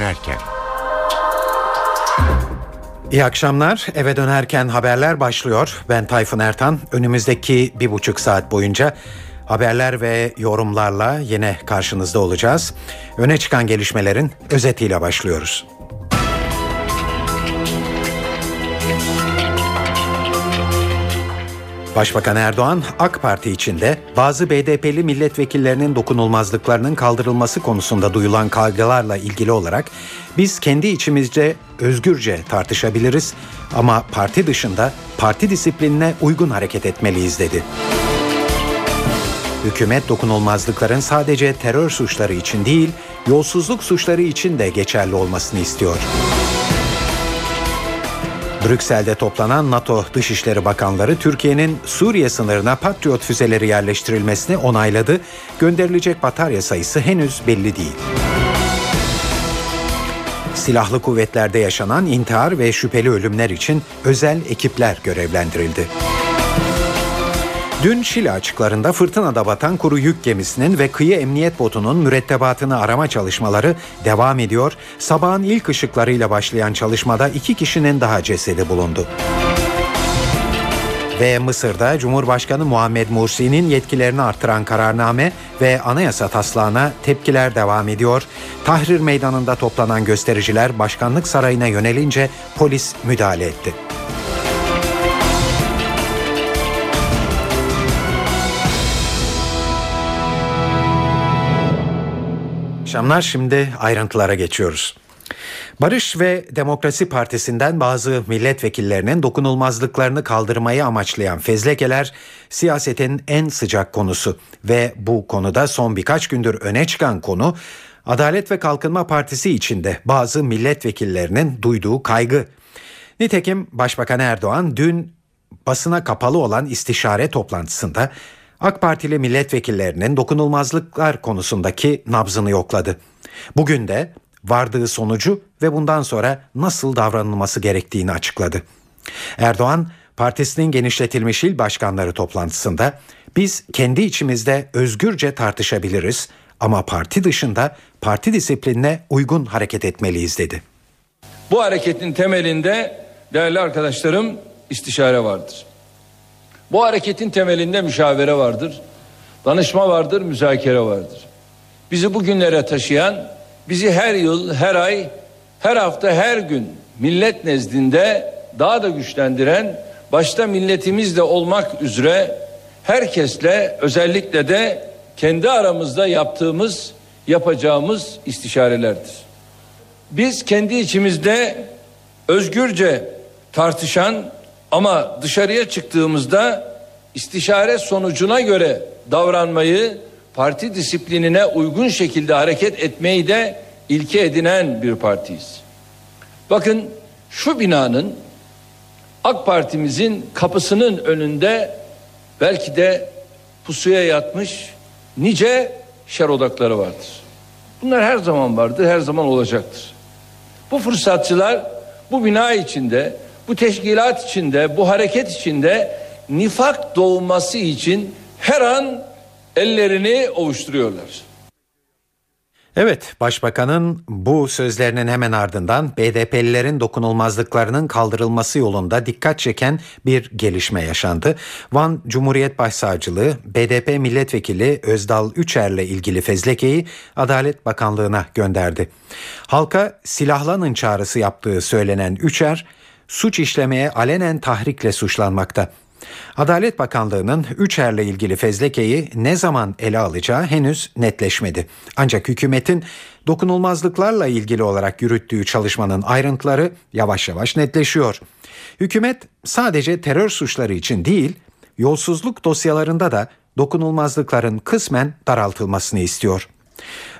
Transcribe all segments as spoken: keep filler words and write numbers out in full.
Dönerken. İyi akşamlar. Eve dönerken haberler başlıyor. Ben Tayfun Ertan. Önümüzdeki bir buçuk saat boyunca haberler ve yorumlarla yine karşınızda olacağız. Öne çıkan gelişmelerin özetiyle başlıyoruz. Başbakan Erdoğan, A K Parti içinde bazı B D P'li milletvekillerinin dokunulmazlıklarının kaldırılması konusunda duyulan kavgalarla ilgili olarak "Biz kendi içimizce özgürce tartışabiliriz ama parti dışında parti disiplinine uygun hareket etmeliyiz" dedi. Hükümet dokunulmazlıkların sadece terör suçları için değil, yolsuzluk suçları için de geçerli olmasını istiyor. Brüksel'de toplanan NATO Dışişleri Bakanları Türkiye'nin Suriye sınırına Patriot füzeleri yerleştirilmesini onayladı. Gönderilecek batarya sayısı henüz belli değil. Silahlı kuvvetlerde yaşanan intihar ve şüpheli ölümler için özel ekipler görevlendirildi. Dün Şili açıklarında fırtınada batan kuru yük gemisinin ve kıyı emniyet botunun mürettebatını arama çalışmaları devam ediyor. Sabahın ilk ışıklarıyla başlayan çalışmada iki kişinin daha cesedi bulundu. Ve Mısır'da Cumhurbaşkanı Muhammed Mursi'nin yetkilerini artıran kararname ve anayasa taslağına tepkiler devam ediyor. Tahrir Meydanı'nda toplanan göstericiler Başkanlık Sarayı'na yönelince polis müdahale etti. Akşamlar, şimdi ayrıntılara geçiyoruz. Barış ve Demokrasi Partisi'nden bazı milletvekillerinin dokunulmazlıklarını kaldırmayı amaçlayan fezlekeler siyasetin en sıcak konusu ve bu konuda son birkaç gündür öne çıkan konu Adalet ve Kalkınma Partisi içinde bazı milletvekillerinin duyduğu kaygı. Nitekim Başbakan Erdoğan dün basına kapalı olan istişare toplantısında A K Partili milletvekillerinin dokunulmazlıklar konusundaki nabzını yokladı. Bugün de vardığı sonucu ve bundan sonra nasıl davranılması gerektiğini açıkladı. Erdoğan, partisinin genişletilmiş il başkanları toplantısında "Biz kendi içimizde özgürce tartışabiliriz ama parti dışında parti disiplinine uygun hareket etmeliyiz" dedi. Bu hareketin temelinde değerli arkadaşlarım istişare vardır. Bu hareketin temelinde müşavere vardır, danışma vardır, müzakere vardır. Bizi bugünlere taşıyan, bizi her yıl, her ay, her hafta, her gün millet nezdinde daha da güçlendiren, başta milletimizle olmak üzere herkesle, özellikle de kendi aramızda yaptığımız, yapacağımız istişarelerdir. Biz kendi içimizde özgürce tartışan, ama dışarıya çıktığımızda istişare sonucuna göre davranmayı, parti disiplinine uygun şekilde hareket etmeyi de ilke edinen bir partiyiz. Bakın, şu binanın, A K Parti'mizin kapısının önünde belki de pusuya yatmış nice şer odakları vardır. Bunlar her zaman vardır, her zaman olacaktır. Bu fırsatçılar bu bina içinde, bu teşkilat içinde, bu hareket içinde nifak doğması için her an ellerini ovuşturuyorlar. Evet, Başbakan'ın bu sözlerinin hemen ardından B D P'lilerin dokunulmazlıklarının kaldırılması yolunda dikkat çeken bir gelişme yaşandı. Van Cumhuriyet Başsavcılığı, B D P Milletvekili Özdal Üçer'le ilgili fezlekeyi Adalet Bakanlığı'na gönderdi. Halka silahlanın çağrısı yaptığı söylenen Üçer, suç işlemeye alenen tahrikle suçlanmakta. Adalet Bakanlığı'nın Üçer'le ilgili fezlekeyi ne zaman ele alacağı henüz netleşmedi. Ancak hükümetin dokunulmazlıklarla ilgili olarak yürüttüğü çalışmanın ayrıntıları yavaş yavaş netleşiyor. Hükümet sadece terör suçları için değil, yolsuzluk dosyalarında da dokunulmazlıkların kısmen daraltılmasını istiyor.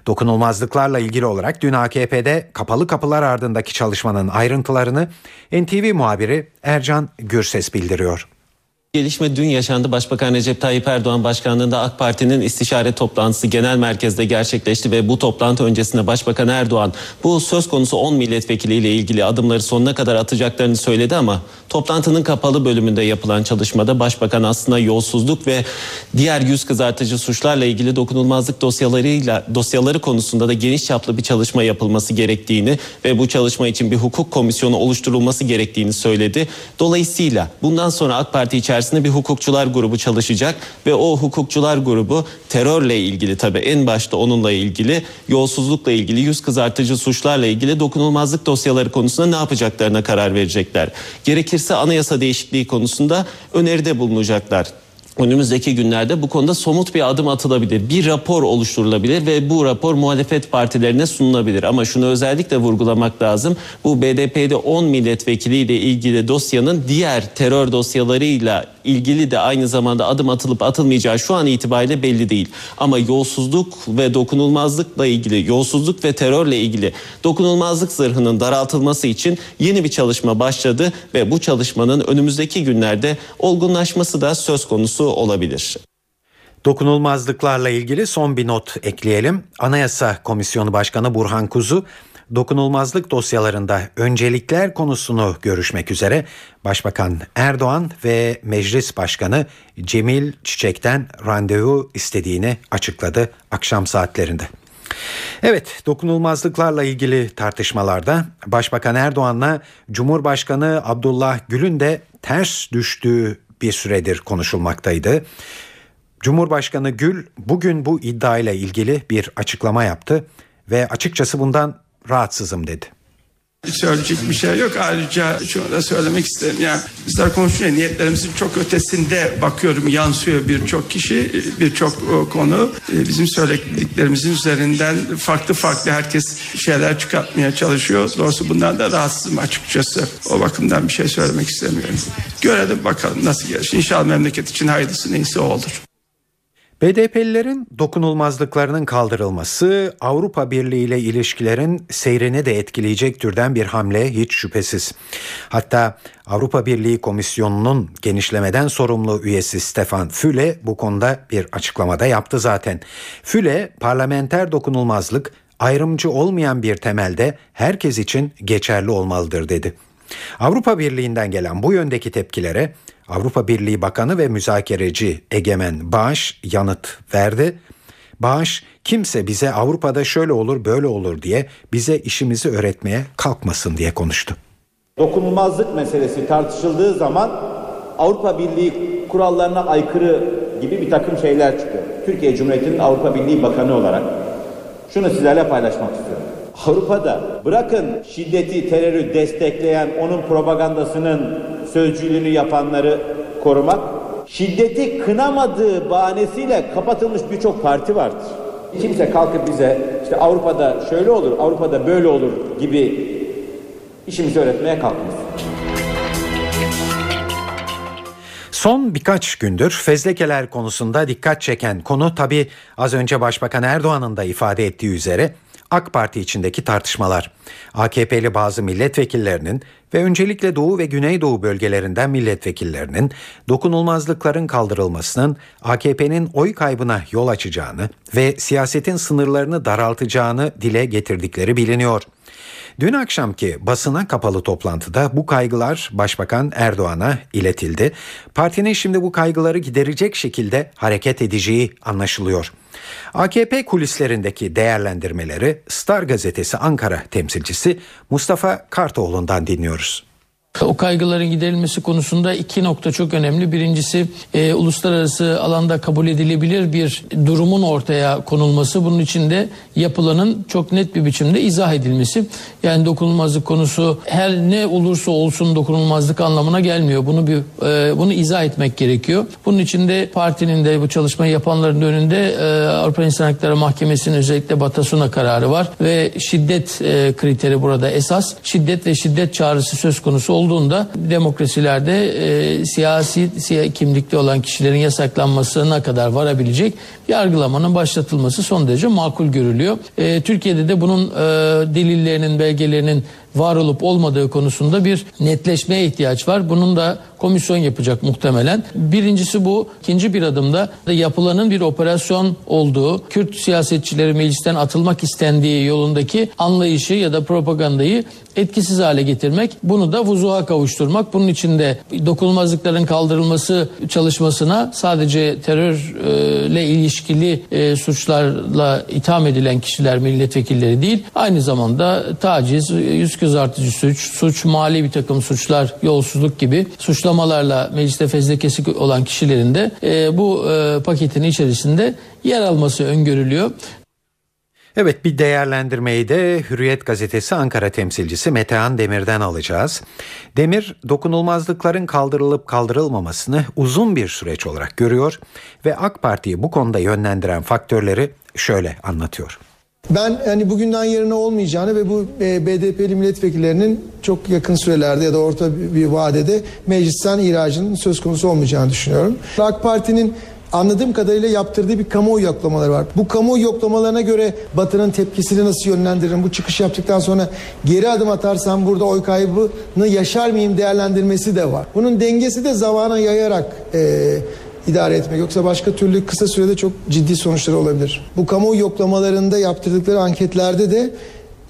Dokunulmazlıklarla ilgili olarak dün A K P'de kapalı kapılar ardındaki çalışmanın ayrıntılarını N T V muhabiri Ercan Gürses bildiriyor. Gelişme dün yaşandı. Başbakan Recep Tayyip Erdoğan başkanlığında A K Parti'nin istişare toplantısı genel merkezde gerçekleşti ve bu toplantı öncesinde Başbakan Erdoğan bu söz konusu on milletvekiliyle ilgili adımları sonuna kadar atacaklarını söyledi ama toplantının kapalı bölümünde yapılan çalışmada Başbakan aslında yolsuzluk ve diğer yüz kızartıcı suçlarla ilgili dokunulmazlık dosyalarıyla dosyaları konusunda da geniş çaplı bir çalışma yapılması gerektiğini ve bu çalışma için bir hukuk komisyonu oluşturulması gerektiğini söyledi. Dolayısıyla bundan sonra A K Parti içerisinde bir hukukçular grubu çalışacak ve o hukukçular grubu terörle ilgili, tabii en başta onunla ilgili, yolsuzlukla ilgili, yüz kızartıcı suçlarla ilgili dokunulmazlık dosyaları konusunda ne yapacaklarına karar verecekler. Gerekirse anayasa değişikliği konusunda öneride bulunacaklar. Önümüzdeki günlerde bu konuda somut bir adım atılabilir. Bir rapor oluşturulabilir ve bu rapor muhalefet partilerine sunulabilir. Ama şunu özellikle vurgulamak lazım. Bu B D P'de on milletvekiliyle ilgili dosyanın diğer terör dosyalarıyla ilgili de aynı zamanda adım atılıp atılmayacağı şu an itibariyle belli değil. Ama yolsuzluk ve dokunulmazlıkla ilgili, yolsuzluk ve terörle ilgili dokunulmazlık zırhının daraltılması için yeni bir çalışma başladı ve bu çalışmanın önümüzdeki günlerde olgunlaşması da söz konusu olabilir. Dokunulmazlıklarla ilgili son bir not ekleyelim. Anayasa Komisyonu Başkanı Burhan Kuzu, dokunulmazlık dosyalarında öncelikler konusunu görüşmek üzere Başbakan Erdoğan ve Meclis Başkanı Cemil Çiçek'ten randevu istediğini açıkladı akşam saatlerinde. Evet, dokunulmazlıklarla ilgili tartışmalarda Başbakan Erdoğan'la Cumhurbaşkanı Abdullah Gül'ün de ters düştüğü bir süredir konuşulmaktaydı. Cumhurbaşkanı Gül bugün bu iddiayla ilgili bir açıklama yaptı ve açıkçası bundan rahatsızım dedi. Söyleyecek bir şey yok. Ayrıca şunu da söylemek isterim. Yani bizler konuşuyor, niyetlerimizin çok ötesinde bakıyorum yansıyor birçok kişi, birçok konu. Bizim söylediklerimizin üzerinden farklı farklı herkes şeyler çıkartmaya çalışıyor. Doğrusu bundan da rahatsızım açıkçası. O bakımdan bir şey söylemek istemiyorum. Görelim bakalım nasıl gelir. İnşallah memleket için hayırlısı neyse o olur. B D P'lilerin dokunulmazlıklarının kaldırılması Avrupa Birliği ile ilişkilerin seyrini de etkileyecek türden bir hamle hiç şüphesiz. Hatta Avrupa Birliği Komisyonu'nun genişlemeden sorumlu üyesi Stefan Füle bu konuda bir açıklamada yaptı zaten. Füle, parlamenter dokunulmazlık ayrımcı olmayan bir temelde herkes için geçerli olmalıdır dedi. Avrupa Birliği'nden gelen bu yöndeki tepkilere Avrupa Birliği Bakanı ve müzakereci Egemen Bağış yanıt verdi. Bağış, kimse bize Avrupa'da şöyle olur böyle olur diye bize işimizi öğretmeye kalkmasın diye konuştu. Dokunulmazlık meselesi tartışıldığı zaman Avrupa Birliği kurallarına aykırı gibi bir takım şeyler çıkıyor. Türkiye Cumhuriyeti'nin Avrupa Birliği Bakanı olarak şunu sizlerle paylaşmak istiyorum. Avrupa'da bırakın şiddeti, terörü destekleyen, onun propagandasının sözcülüğünü yapanları korumak, şiddeti kınamadığı bahanesiyle kapatılmış birçok parti vardır. Kimse kalkıp bize işte Avrupa'da şöyle olur, Avrupa'da böyle olur gibi işimizi öğretmeye kalkmasın. Son birkaç gündür fezlekeler konusunda dikkat çeken konu tabii az önce Başbakan Erdoğan'ın da ifade ettiği üzere A K Parti içindeki tartışmalar. A K P'li bazı milletvekillerinin ve öncelikle Doğu ve Güneydoğu bölgelerinden milletvekillerinin dokunulmazlıkların kaldırılmasının A K P'nin oy kaybına yol açacağını ve siyasetin sınırlarını daraltacağını dile getirdikleri biliniyor. Dün akşamki basına kapalı toplantıda bu kaygılar Başbakan Erdoğan'a iletildi. Partinin şimdi bu kaygıları giderecek şekilde hareket edeceği anlaşılıyor. A K P kulislerindeki değerlendirmeleri Star Gazetesi Ankara temsilcisi Mustafa Kartoğlu'ndan dinliyoruz. O kaygıların giderilmesi konusunda iki nokta çok önemli. Birincisi e, uluslararası alanda kabul edilebilir bir durumun ortaya konulması. Bunun için de yapılanın çok net bir biçimde izah edilmesi. Yani dokunulmazlık konusu her ne olursa olsun dokunulmazlık anlamına gelmiyor. Bunu bir e, bunu izah etmek gerekiyor. Bunun için de partinin de bu çalışmayı yapanların önünde e, Avrupa İnsan Hakları Mahkemesi'nin özellikle Batasuna kararı var ve şiddet e, kriteri burada esas. Şiddet ve şiddet çağrısı söz konusu olduğunda demokrasilerde e, siyasi siy- kimlikli olan kişilerin yasaklanmasına kadar varabilecek yargılamanın başlatılması son derece makul görülüyor. E, Türkiye'de de bunun e, delillerinin, belgelerinin var olup olmadığı konusunda bir netleşmeye ihtiyaç var. Bunun da komisyon yapacak muhtemelen. Birincisi bu. İkinci bir adımda yapılanın bir operasyon olduğu, Kürt siyasetçileri meclisten atılmak istendiği yolundaki anlayışı ya da propagandayı etkisiz hale getirmek, bunu da vuzuha kavuşturmak. Bunun için de dokunulmazlıkların kaldırılması çalışmasına sadece terörle ilişkili suçlarla itham edilen kişiler milletvekilleri değil, aynı zamanda taciz, yüz gözartıcı suç, suç, mali bir takım suçlar, yolsuzluk gibi suçlamalarla mecliste fezlekesi olan kişilerin de bu paketin içerisinde yer alması öngörülüyor. Evet, bir değerlendirmeyi de Hürriyet Gazetesi Ankara temsilcisi Metehan Demir'den alacağız. Demir, dokunulmazlıkların kaldırılıp kaldırılmamasını uzun bir süreç olarak görüyor ve AK Parti'yi bu konuda yönlendiren faktörleri şöyle anlatıyor. Ben hani bugünden yarına olmayacağını ve bu B D P'li milletvekillerinin çok yakın sürelerde ya da orta bir vadede meclisten ihracının söz konusu olmayacağını düşünüyorum. AK Parti'nin anladığım kadarıyla yaptırdığı bir kamuoyu yoklamaları var. Bu kamuoyu yoklamalarına göre Batı'nın tepkisini nasıl yönlendiririm? Bu çıkış yaptıktan sonra geri adım atarsam burada oy kaybını yaşar mıyım değerlendirmesi de var. Bunun dengesi de zamana yayarak e, idare etmek. Yoksa başka türlü kısa sürede çok ciddi sonuçları olabilir. Bu kamuoyu yoklamalarında yaptırdıkları anketlerde de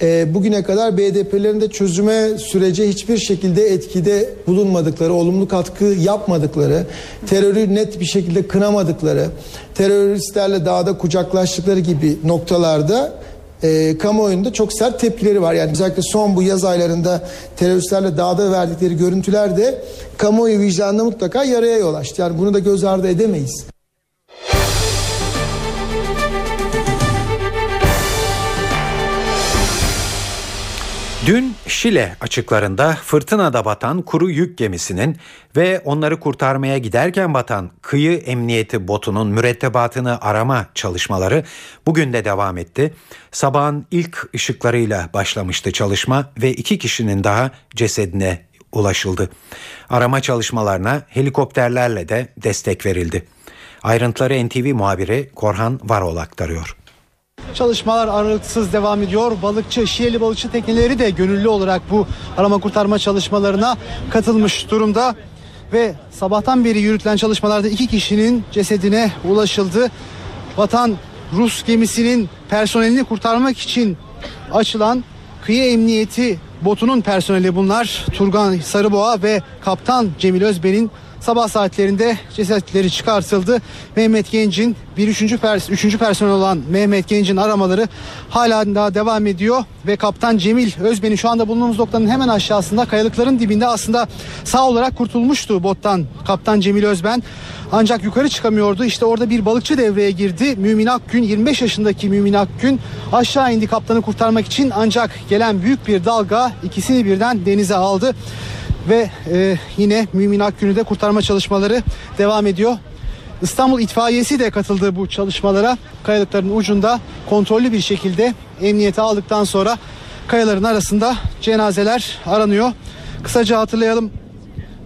e, bugüne kadar B D P'lerin de çözüme sürece hiçbir şekilde etkide bulunmadıkları, olumlu katkı yapmadıkları, terörü net bir şekilde kınamadıkları, teröristlerle dağda kucaklaştıkları gibi noktalarda e, kamuoyunda çok sert tepkileri var. Yani özellikle son bu yaz aylarında teröristlerle dağda verdikleri görüntüler de kamuoyu vicdanına mutlaka yaraya yol açtı. Yani bunu da göz ardı edemeyiz. Dün Şile açıklarında fırtınada batan kuru yük gemisinin ve onları kurtarmaya giderken batan kıyı emniyeti botunun mürettebatını arama çalışmaları bugün de devam etti. Sabahın ilk ışıklarıyla başlamıştı çalışma ve iki kişinin daha cesedine ulaşıldı. Arama çalışmalarına helikopterlerle de destek verildi. Ayrıntıları N T V muhabiri Korhan Varol aktarıyor. Çalışmalar aralıksız devam ediyor. Balıkçı, Şiili balıkçı tekneleri de gönüllü olarak bu arama kurtarma çalışmalarına katılmış durumda. Ve sabahtan beri yürütülen çalışmalarda iki kişinin cesedine ulaşıldı. Vatan Rus gemisinin personelini kurtarmak için açılan kıyı emniyeti botunun personeli bunlar. Turgan Sarıboğa ve Kaptan Cemil Özben'in sabah saatlerinde cesetleri çıkartıldı. Mehmet Genc'in bir üçüncü, pers- üçüncü personel olan Mehmet Genc'in aramaları hala daha devam ediyor. Ve Kaptan Cemil Özben'in şu anda bulunduğumuz noktanın hemen aşağısında, kayalıkların dibinde, aslında sağ olarak kurtulmuştu bottan Kaptan Cemil Özben. Ancak yukarı çıkamıyordu. İşte orada bir balıkçı devreye girdi. Mümin Akgün, yirmi beş yaşındaki Mümin Akgün aşağı indi kaptanı kurtarmak için. Ancak gelen büyük bir dalga ikisini birden denize aldı. Ve e, yine Mümin Akgün'ü de kurtarma çalışmaları devam ediyor. İstanbul İtfaiyesi de katıldı bu çalışmalara. Kayalıkların ucunda kontrollü bir şekilde emniyete aldıktan sonra kayaların arasında cenazeler aranıyor. Kısaca hatırlayalım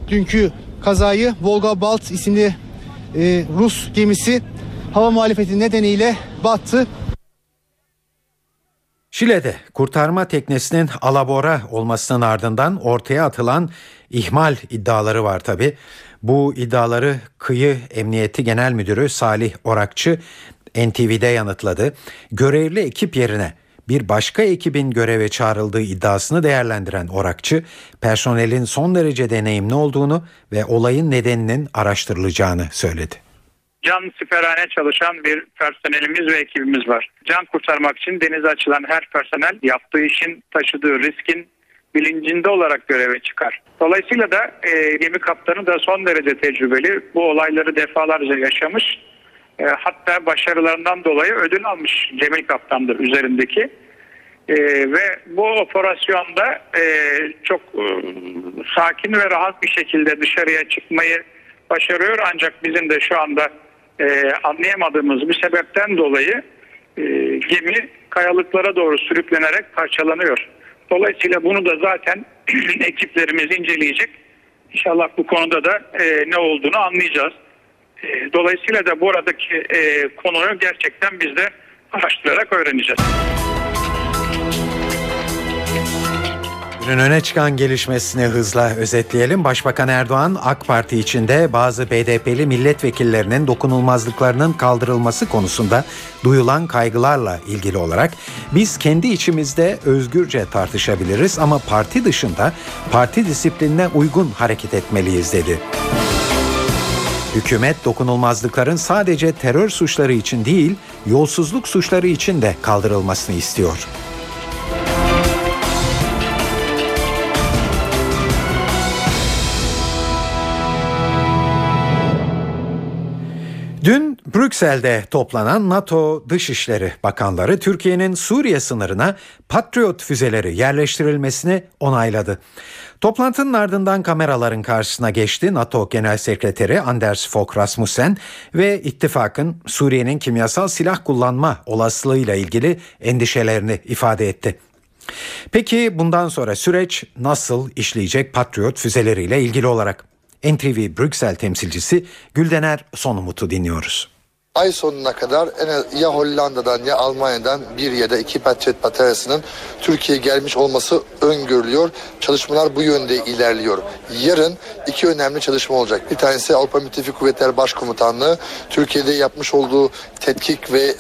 dünkü kazayı. Volga Balt isimli e, Rus gemisi hava muhalefeti nedeniyle battı. Şile'de kurtarma teknesinin alabora olmasının ardından ortaya atılan ihmal iddiaları var tabii. Bu iddiaları Kıyı Emniyeti Genel Müdürü Salih Orakçı N T V'de yanıtladı. Görevli ekip yerine bir başka ekibin göreve çağrıldığı iddiasını değerlendiren Orakçı, personelin son derece deneyimli olduğunu ve olayın nedeninin araştırılacağını söyledi. Can siperhane çalışan bir personelimiz ve ekibimiz var. Can kurtarmak için denize açılan her personel yaptığı işin taşıdığı riskin bilincinde olarak göreve çıkar. Dolayısıyla da e, gemi kaptanı da son derece tecrübeli. Bu olayları defalarca yaşamış. E, hatta başarılarından dolayı ödül almış Cemil Kaptan'dır üzerindeki. E, ve bu operasyonda e, çok e, sakin ve rahat bir şekilde dışarıya çıkmayı başarıyor. Ancak bizim de şu anda Ee, anlayamadığımız bir sebepten dolayı e, gemi kayalıklara doğru sürüklenerek parçalanıyor. Dolayısıyla bunu da zaten ekiplerimiz inceleyecek. İnşallah bu konuda da e, ne olduğunu anlayacağız. E, dolayısıyla da buradaki e, konuyu gerçekten biz de araştırarak öğreneceğiz. Günün öne çıkan gelişmesini hızla özetleyelim. Başbakan Erdoğan, A K Parti içinde bazı B D P'li milletvekillerinin dokunulmazlıklarının kaldırılması konusunda duyulan kaygılarla ilgili olarak biz kendi içimizde özgürce tartışabiliriz ama parti dışında parti disiplinine uygun hareket etmeliyiz dedi. Hükümet dokunulmazlıkların sadece terör suçları için değil, yolsuzluk suçları için de kaldırılmasını istiyor. Dün Brüksel'de toplanan NATO Dışişleri Bakanları Türkiye'nin Suriye sınırına Patriot füzeleri yerleştirilmesini onayladı. Toplantının ardından kameraların karşısına geçti NATO Genel Sekreteri Anders Fogh-Rasmussen ve ittifakın Suriye'nin kimyasal silah kullanma olasılığıyla ilgili endişelerini ifade etti. Peki bundan sonra süreç nasıl işleyecek Patriot füzeleriyle ilgili olarak? N T V Brüksel temsilcisi Güldener Sonumut'u dinliyoruz. Ay sonuna kadar en az ya Hollanda'dan ya Almanya'dan bir ya da iki Patriot bataryasının Türkiye'ye gelmiş olması öngörülüyor. Çalışmalar bu yönde ilerliyor. Yarın iki önemli çalışma olacak. Bir tanesi Avrupa Müttefik Kuvvetler Başkomutanlığı Türkiye'de yapmış olduğu tetkik ve e,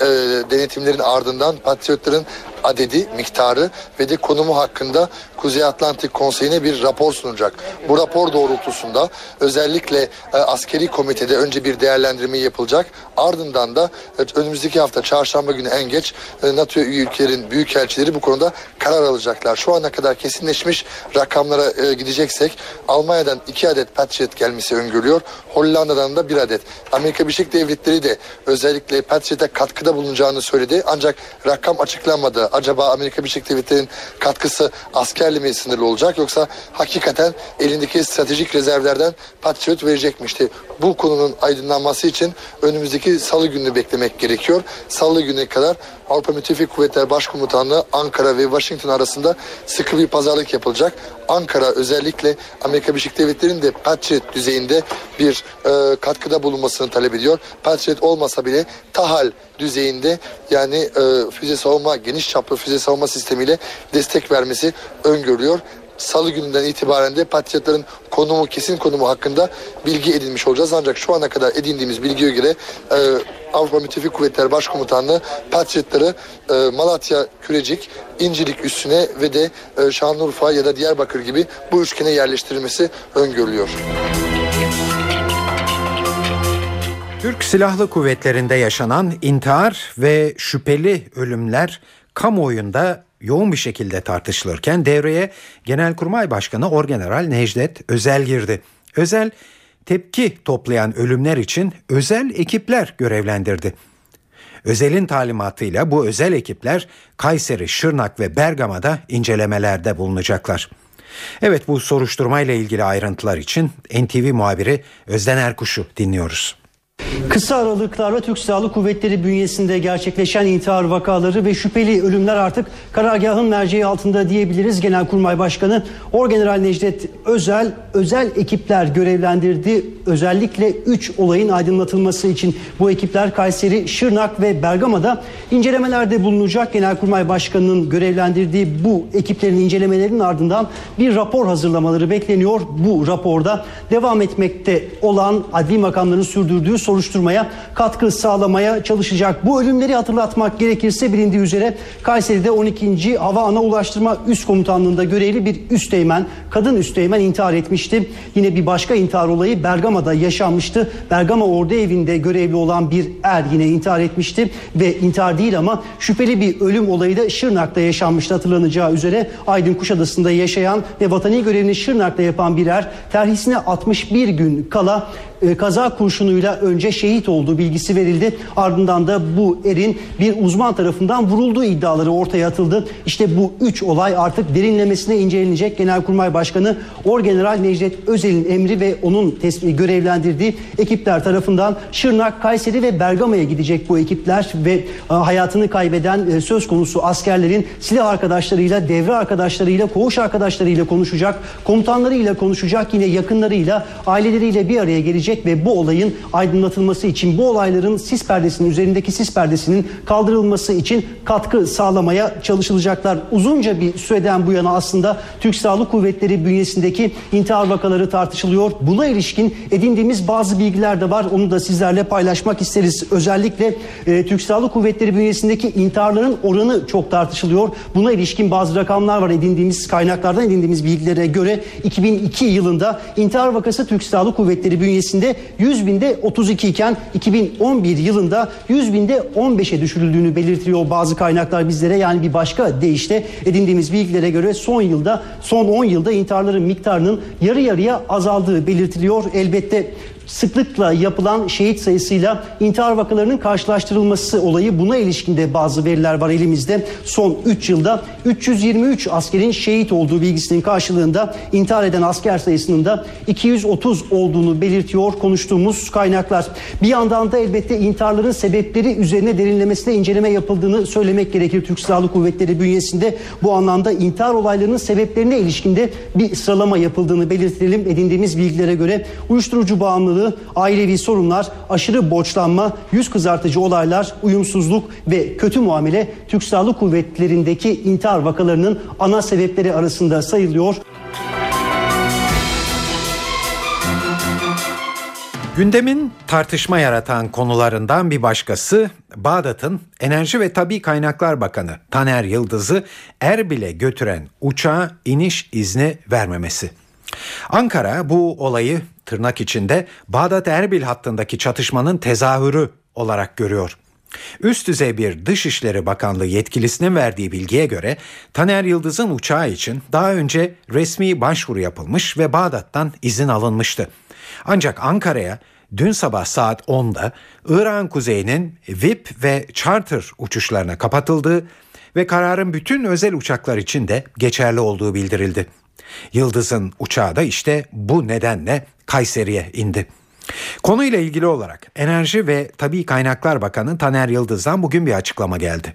denetimlerin ardından Patriotların adedi, miktarı ve de konumu hakkında Kuzey Atlantik Konseyi'ne bir rapor sunacak. Bu rapor doğrultusunda özellikle e, askeri komitede önce bir değerlendirme yapılacak. Ardından da evet, önümüzdeki hafta çarşamba günü en geç e, NATO üye ülkelerin büyükelçileri bu konuda karar alacaklar. Şu ana kadar kesinleşmiş rakamlara e, gideceksek Almanya'dan iki adet Patriot gelmesi öngörülüyor. Hollanda'dan da bir adet. Amerika Birleşik Devletleri de özellikle Patriot'a katkıda bulunacağını söyledi. Ancak rakam açıklanmadı. Acaba Amerika Birleşik Devletleri'nin katkısı askerle mi sınırlı olacak yoksa hakikaten elindeki stratejik rezervlerden Patriot verecekmişti. Bu konunun aydınlanması için önümüzdeki salı gününü beklemek gerekiyor. Salı gününe kadar Avrupa Müttefik Kuvvetler Başkomutanlığı Ankara ve Washington arasında sıkı bir pazarlık yapılacak. Ankara özellikle Amerika Birleşik Devletleri'nin de Patriot düzeyinde bir e, katkıda bulunmasını talep ediyor. Patriot olmasa bile TAHAL düzeyinde yani e, füze savunma, geniş çaplı füze savunma sistemiyle destek vermesi öngörülüyor. Salı gününden itibaren de Patriotların konumu, kesin konumu hakkında bilgi edinmiş olacağız. Ancak şu ana kadar edindiğimiz bilgiye göre e, Avrupa Müttefik Kuvvetler Başkomutanlığı Patriotları e, Malatya, Kürecik, İncilik üssüne ve de e, Şanlıurfa ya da Diyarbakır gibi bu üçgene yerleştirilmesi öngörülüyor. Türk Silahlı Kuvvetleri'nde yaşanan intihar ve şüpheli ölümler kamuoyunda yoğun bir şekilde tartışılırken devreye Genelkurmay Başkanı Orgeneral Necdet Özel girdi. Özel, tepki toplayan ölümler için özel ekipler görevlendirdi. Özel'in talimatıyla bu özel ekipler Kayseri, Şırnak ve Bergama'da incelemelerde bulunacaklar. Evet, bu soruşturmayla ilgili ayrıntılar için N T V muhabiri Özden Erkuş'u dinliyoruz. Kısa aralıklarla Türk Silahlı Kuvvetleri bünyesinde gerçekleşen intihar vakaları ve şüpheli ölümler artık karargahın merceği altında diyebiliriz. Genelkurmay Başkanı Orgeneral Necdet Özel, özel ekipler görevlendirdi. Özellikle üç olayın aydınlatılması için bu ekipler Kayseri, Şırnak ve Bergama'da incelemelerde bulunacak. Genelkurmay Başkanı'nın görevlendirdiği bu ekiplerin incelemelerinin ardından bir rapor hazırlamaları bekleniyor. Bu raporda devam etmekte olan adli makamların sürdürdüğü soruşturmaya katkı sağlamaya çalışacak. Bu ölümleri hatırlatmak gerekirse bilindiği üzere Kayseri'de on ikinci Hava Ana Ulaştırma Üst Komutanlığı'nda görevli bir üsteğmen, kadın üsteğmen intihar etmişti. Yine bir başka intihar olayı Bergama'da yaşanmıştı. Bergama Ordu Evi'nde görevli olan bir er yine intihar etmişti ve intihar değil ama şüpheli bir ölüm olayı da Şırnak'ta yaşanmıştı. Hatırlanacağı üzere Aydın Kuşadası'nda yaşayan ve vatani görevini Şırnak'ta yapan bir er terhisine altmış bir gün kala e, kaza kurşunuyla öldü. Önce şehit olduğu bilgisi verildi. Ardından da bu erin bir uzman tarafından vurulduğu iddiaları ortaya atıldı. İşte bu üç olay artık derinlemesine incelenecek. Genelkurmay Başkanı Orgeneral Necdet Özel'in emri ve onun teslim, görevlendirdiği ekipler tarafından Şırnak, Kayseri ve Bergama'ya gidecek bu ekipler ve a, hayatını kaybeden e, söz konusu askerlerin silah arkadaşlarıyla, devre arkadaşlarıyla, koğuş arkadaşlarıyla konuşacak, komutanlarıyla konuşacak, yine yakınlarıyla, aileleriyle bir araya gelecek. gelecek ve bu olayın aydınlatılması için, bu olayların sis perdesinin üzerindeki sis perdesinin kaldırılması için katkı sağlamaya çalışılacaklar. Uzunca bir süreden bu yana aslında Türk Silahlı Kuvvetleri bünyesindeki intihar vakaları tartışılıyor. Buna ilişkin edindiğimiz bazı bilgiler de var. Onu da sizlerle paylaşmak isteriz. Özellikle e, Türk Silahlı Kuvvetleri bünyesindeki intiharların oranı çok tartışılıyor. Buna ilişkin bazı rakamlar var. Edindiğimiz kaynaklardan edindiğimiz bilgilere göre iki bin iki yılında intihar vakası Türk Silahlı Kuvvetleri bünyesinde yüz binde otuz iki iken iki bin on bir yılında yüz binde on beşe düşürüldüğünü belirtiyor bazı kaynaklar bizlere. Yani bir başka deyişle edindiğimiz bilgilere göre son yılda, son on yılda intiharların miktarının yarı yarıya azaldığı belirtiliyor. Elbette sıklıkla yapılan şehit sayısıyla intihar vakalarının karşılaştırılması olayı, buna ilişkinde bazı veriler var elimizde. Son üç yılda üç yüz yirmi üç askerin şehit olduğu bilgisinin karşılığında intihar eden asker sayısının da iki yüz otuz olduğunu belirtiyor konuştuğumuz kaynaklar. Bir yandan da elbette intiharların sebepleri üzerine derinlemesine inceleme yapıldığını söylemek gerekir. Türk Silahlı Kuvvetleri bünyesinde bu anlamda intihar olaylarının sebeplerine ilişkinde bir sıralama yapıldığını belirtelim. Edindiğimiz bilgilere göre uyuşturucu bağımlılığı, ailevi sorunlar, aşırı borçlanma, yüz kızartıcı olaylar, uyumsuzluk ve kötü muamele Türk Silahlı Kuvvetleri'ndeki intihar vakalarının ana sebepleri arasında sayılıyor. Gündemin tartışma yaratan konularından bir başkası, Bağdat'ın Enerji ve Tabii Kaynaklar Bakanı Taner Yıldız'ı Erbil'e götüren uçağa iniş izni vermemesi. Ankara bu olayı tırnak içinde Bağdat-Erbil hattındaki çatışmanın tezahürü olarak görüyor. Üst düzey bir Dışişleri Bakanlığı yetkilisinin verdiği bilgiye göre Taner Yıldız'ın uçağı için daha önce resmi başvuru yapılmış ve Bağdat'tan izin alınmıştı. Ancak Ankara'ya dün sabah saat onda İran kuzeyinin V I P ve charter uçuşlarına kapatıldığı ve kararın bütün özel uçaklar için de geçerli olduğu bildirildi. Yıldız'ın uçağı da işte bu nedenle Kayseri'ye indi. Konuyla ilgili olarak Enerji ve Tabii Kaynaklar Bakanı Taner Yıldız'dan bugün bir açıklama geldi.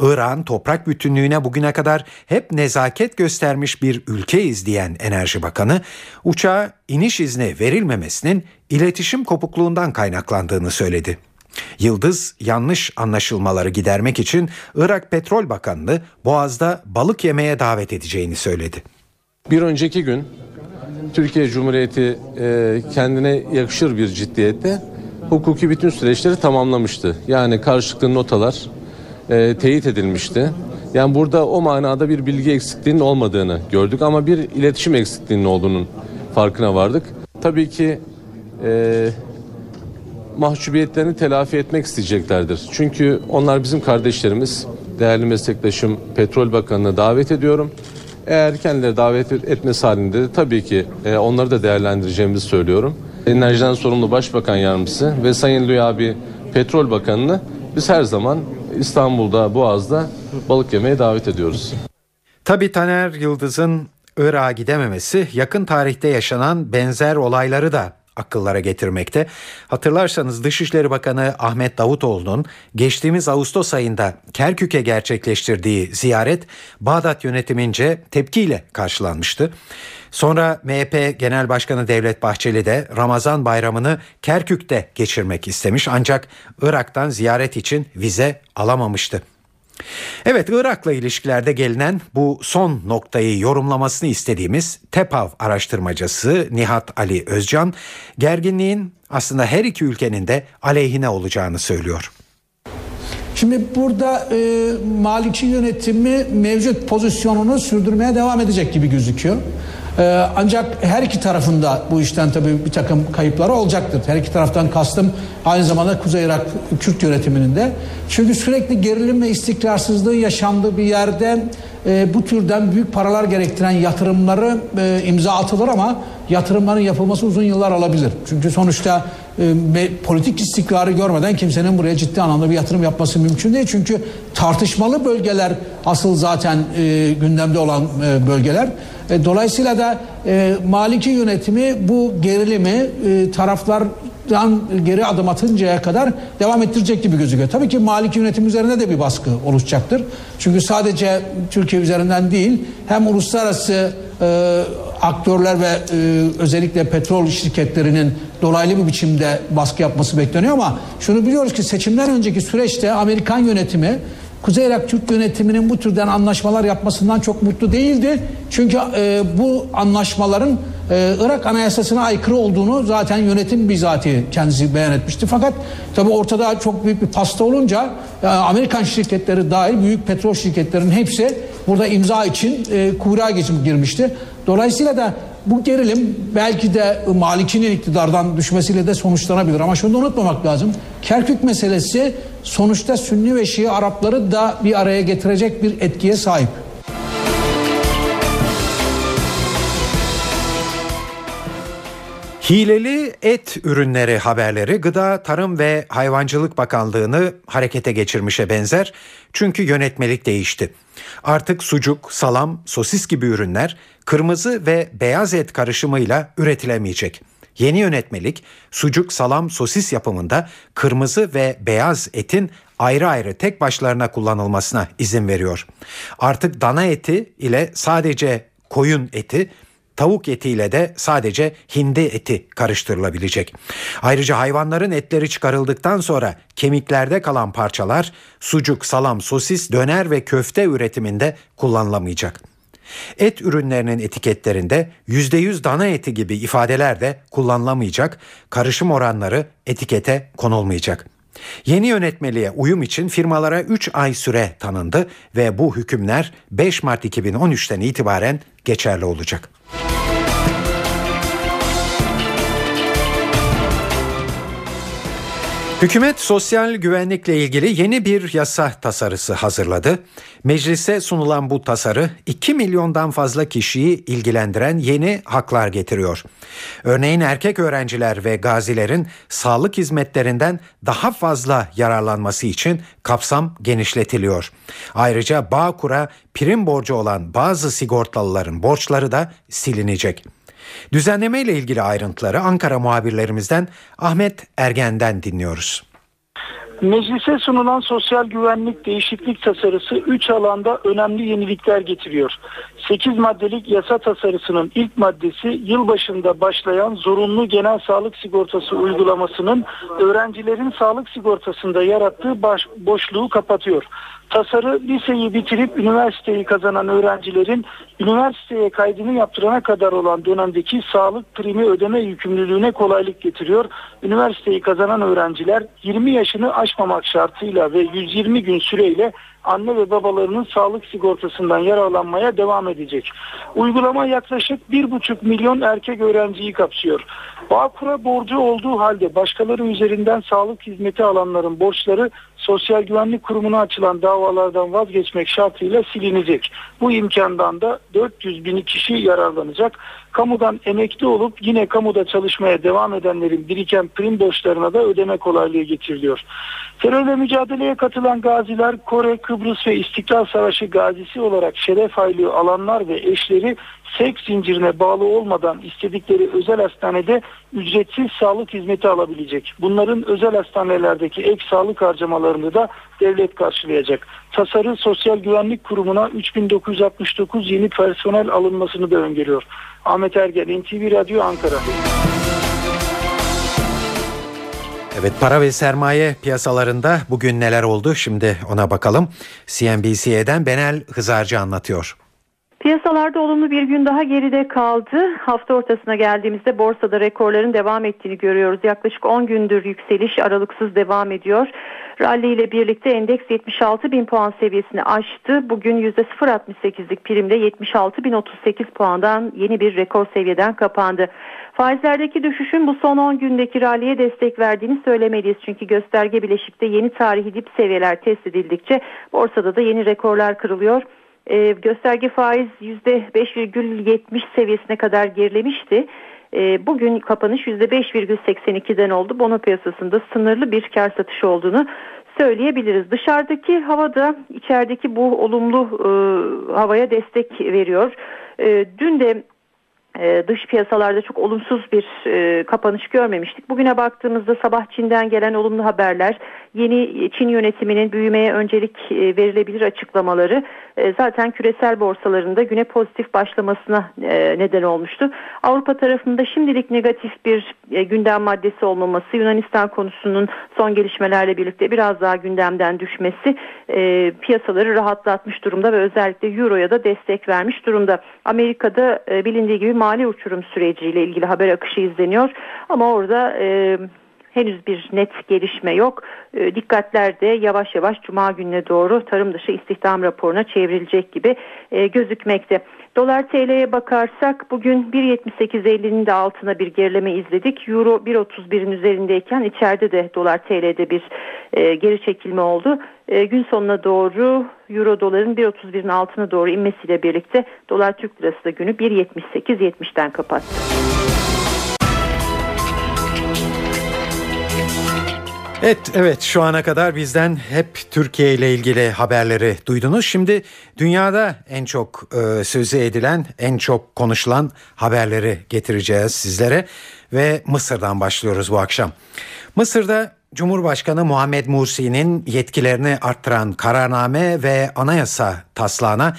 İran toprak bütünlüğüne bugüne kadar hep nezaket göstermiş bir ülkeyiz diyen Enerji Bakanı, uçağa iniş izni verilmemesinin iletişim kopukluğundan kaynaklandığını söyledi. Yıldız yanlış anlaşılmaları gidermek için Irak Petrol Bakanı'nı Boğaz'da balık yemeye davet edeceğini söyledi. Bir önceki gün Türkiye Cumhuriyeti e, kendine yakışır bir ciddiyette hukuki bütün süreçleri tamamlamıştı. Yani karşılıklı notalar e, teyit edilmişti. Yani burada o manada bir bilgi eksikliğinin olmadığını gördük ama bir iletişim eksikliğinin olduğunun farkına vardık. Tabii ki e, mahcubiyetlerini telafi etmek isteyeceklerdir. Çünkü onlar bizim kardeşlerimiz. Değerli meslektaşım Petrol Bakanı'na davet ediyorum. Eğer kendileri davet etmesi halinde tabii ki e, onları da değerlendireceğimizi söylüyorum. Enerjiden sorumlu Başbakan Yardımcısı ve Sayın Lüy abi Petrol Bakanı'nı biz her zaman İstanbul'da Boğaz'da balık yemeye davet ediyoruz. Tabii Taner Yıldız'ın Irak'a gidememesi yakın tarihte yaşanan benzer olayları da akıllara getirmekte. Hatırlarsanız Dışişleri Bakanı Ahmet Davutoğlu'nun geçtiğimiz Ağustos ayında Kerkük'e gerçekleştirdiği ziyaret Bağdat yönetimince tepkiyle karşılanmıştı. Sonra M H P Genel Başkanı Devlet Bahçeli de Ramazan Bayramı'nı Kerkük'te geçirmek istemiş ancak Irak'tan ziyaret için vize alamamıştı. Evet, Irak'la ilişkilerde gelinen bu son noktayı yorumlamasını istediğimiz TEPAV araştırmacısı Nihat Ali Özcan, gerginliğin aslında her iki ülkenin de aleyhine olacağını söylüyor. Şimdi burada e, Maliki yönetimi mevcut pozisyonunu sürdürmeye devam edecek gibi gözüküyor. E, ancak her iki tarafında bu işten tabii bir takım kayıpları olacaktır. Her iki taraftan kastım aynı zamanda Kuzey Irak Kürt yönetiminin de. Çünkü sürekli gerilim ve istikrarsızlığın yaşandığı bir yerde e, bu türden büyük paralar gerektiren yatırımları e, imza atılır ama yatırımların yapılması uzun yıllar alabilir. Çünkü sonuçta e, politik istikrarı görmeden kimsenin buraya ciddi anlamda bir yatırım yapması mümkün değil. Çünkü tartışmalı bölgeler asıl zaten e, gündemde olan e, bölgeler. E, dolayısıyla da e, Maliki yönetimi bu gerilimi e, taraflardan geri adım atıncaya kadar devam ettirecek gibi gözüküyor. Tabii ki Maliki yönetim üzerine de bir baskı oluşacaktır. Çünkü sadece Türkiye üzerinden değil hem uluslararası e, aktörler ve e, özellikle petrol şirketlerinin dolaylı bir biçimde baskı yapması bekleniyor ama şunu biliyoruz ki seçimden önceki süreçte Amerikan yönetimi Kuzey Irak Türk yönetiminin bu türden anlaşmalar yapmasından çok mutlu değildi. Çünkü e, bu anlaşmaların e, Irak Anayasası'na aykırı olduğunu zaten yönetim bizatihi kendisi beyan etmişti. Fakat tabii ortada çok büyük bir pasta olunca e, Amerikan şirketleri dahil büyük petrol şirketlerinin hepsi burada imza için e, kuyruğa girmişti. Dolayısıyla da bu gerilim belki de Maliki'nin iktidardan düşmesiyle de sonuçlanabilir. Ama şunu da unutmamak lazım. Kerkük meselesi sonuçta Sünni ve Şii Arapları da bir araya getirecek bir etkiye sahip. Hileli et ürünleri haberleri Gıda, Tarım ve Hayvancılık Bakanlığı'nı harekete geçirmişe benzer. Çünkü yönetmelik değişti. Artık sucuk, salam, sosis gibi ürünler kırmızı ve beyaz et karışımıyla üretilemeyecek. Yeni yönetmelik sucuk, salam, sosis yapımında kırmızı ve beyaz etin ayrı ayrı tek başlarına kullanılmasına izin veriyor. Artık dana eti ile sadece koyun eti, tavuk etiyle de sadece hindi eti karıştırılabilecek. Ayrıca hayvanların etleri çıkarıldıktan sonra kemiklerde kalan parçalar sucuk, salam, sosis, döner ve köfte üretiminde kullanılamayacak. Et ürünlerinin etiketlerinde yüzde yüz dana eti gibi ifadeler de kullanılamayacak, karışım oranları etikete konulmayacak. Yeni yönetmeliğe uyum için firmalara üç ay süre tanındı ve bu hükümler beş Mart iki bin on üçten itibaren geçerli olacak. Hükümet sosyal güvenlikle ilgili yeni bir yasa tasarısı hazırladı. Meclise sunulan bu tasarı iki milyondan fazla kişiyi ilgilendiren yeni haklar getiriyor. Örneğin erkek öğrenciler ve gazilerin sağlık hizmetlerinden daha fazla yararlanması için kapsam genişletiliyor. Ayrıca Bağkur'a prim borcu olan bazı sigortalıların borçları da silinecek. Düzenleme ile ilgili ayrıntıları Ankara muhabirlerimizden Ahmet Ergen'den dinliyoruz. Meclise sunulan sosyal güvenlik değişiklik tasarısı üç alanda önemli yenilikler getiriyor. sekiz maddelik yasa tasarısının ilk maddesi yılbaşında başlayan zorunlu genel sağlık sigortası uygulamasının öğrencilerin sağlık sigortasında yarattığı baş, boşluğu kapatıyor. Tasarı liseyi bitirip üniversiteyi kazanan öğrencilerin üniversiteye kaydını yaptırana kadar olan dönemdeki sağlık primi ödeme yükümlülüğüne kolaylık getiriyor. Üniversiteyi kazanan öğrenciler yirmi yaşını aşmamak şartıyla ve yüz yirmi gün süreyle anne ve babalarının sağlık sigortasından yararlanmaya devam edecek. Uygulama yaklaşık bir buçuk milyon erkek öğrenciyi kapsıyor. Bağkur'a borcu olduğu halde başkaları üzerinden sağlık hizmeti alanların borçları Sosyal Güvenlik Kurumu'na açılan davalardan vazgeçmek şartıyla silinecek. Bu imkandan da dört yüz bin kişi yararlanacak. Kamudan emekli olup yine kamuda çalışmaya devam edenlerin biriken prim borçlarına da ödeme kolaylığı getiriliyor. Terörle mücadeleye katılan gaziler, Kore, Kıbrıs ve İstiklal Savaşı gazisi olarak şeref aylığı alanlar ve eşleri seks zincirine bağlı olmadan istedikleri özel hastanede ücretsiz sağlık hizmeti alabilecek. Bunların özel hastanelerdeki ek sağlık harcamalarını da devlet karşılayacak. Tasarı Sosyal Güvenlik Kurumu'na üç bin dokuz yüz altmış dokuz yeni personel alınmasını da öngörüyor. Ahmet Ergen, N T V Radyo Ankara. Evet, para ve sermaye piyasalarında bugün neler oldu? Şimdi ona bakalım. C N B C'den Benel Hızarcı anlatıyor. Piyasalarda olumlu bir gün daha geride kaldı. Hafta ortasına geldiğimizde borsada rekorların devam ettiğini görüyoruz. Yaklaşık on gündür yükseliş aralıksız devam ediyor. Rally ile birlikte endeks yetmiş altı bin puan seviyesini aştı. Bugün yüzde sıfır virgül altmış sekizlik primle yetmiş altı bin otuz sekiz puandan yeni bir rekor seviyeden kapandı. Faizlerdeki düşüşün bu son on gündeki ralliye destek verdiğini söylemeliyiz. Çünkü gösterge bileşikte yeni tarihi dip seviyeler test edildikçe borsada da yeni rekorlar kırılıyor. E, gösterge faiz yüzde beş virgül yetmiş seviyesine kadar gerilemişti. E, bugün kapanış yüzde beş virgül seksen ikiden oldu. Bono piyasasında sınırlı bir kar satışı olduğunu söyleyebiliriz. Dışarıdaki havada içerideki bu olumlu e, havaya destek veriyor. E, dün de dış piyasalarda çok olumsuz bir kapanış görmemiştik. Bugüne baktığımızda sabah Çin'den gelen olumlu haberler, yeni Çin yönetiminin büyümeye öncelik verilebilir açıklamaları zaten küresel borsalarında güne pozitif başlamasına neden olmuştu. Avrupa tarafında şimdilik negatif bir gündem maddesi olmaması, Yunanistan konusunun son gelişmelerle birlikte biraz daha gündemden düşmesi piyasaları rahatlatmış durumda ve özellikle Euro'ya da destek vermiş durumda. Amerika'da bilindiği gibi mali uçurum süreciyle ilgili haber akışı izleniyor ama orada henüz bir net gelişme yok. E, dikkatler de yavaş yavaş Cuma gününe doğru tarım dışı istihdam raporuna çevrilecek gibi e, gözükmekte. Dolar T L'ye bakarsak bugün bir yetmiş sekiz ellinin de altına bir gerileme izledik. Euro bir otuz birin üzerindeyken içeride de Dolar T L'de bir e, geri çekilme oldu. E, gün sonuna doğru Euro doların bir otuz birin altına doğru inmesiyle birlikte Dolar Türk Lirası da günü bir yetmiş sekiz yetmişten kapattı. Evet, evet şu ana kadar bizden hep Türkiye ile ilgili haberleri duydunuz. Şimdi dünyada en çok e, sözü edilen, en çok konuşulan haberleri getireceğiz sizlere ve Mısır'dan başlıyoruz bu akşam. Mısır'da Cumhurbaşkanı Muhammed Mursi'nin yetkilerini arttıran kararname ve anayasa taslağına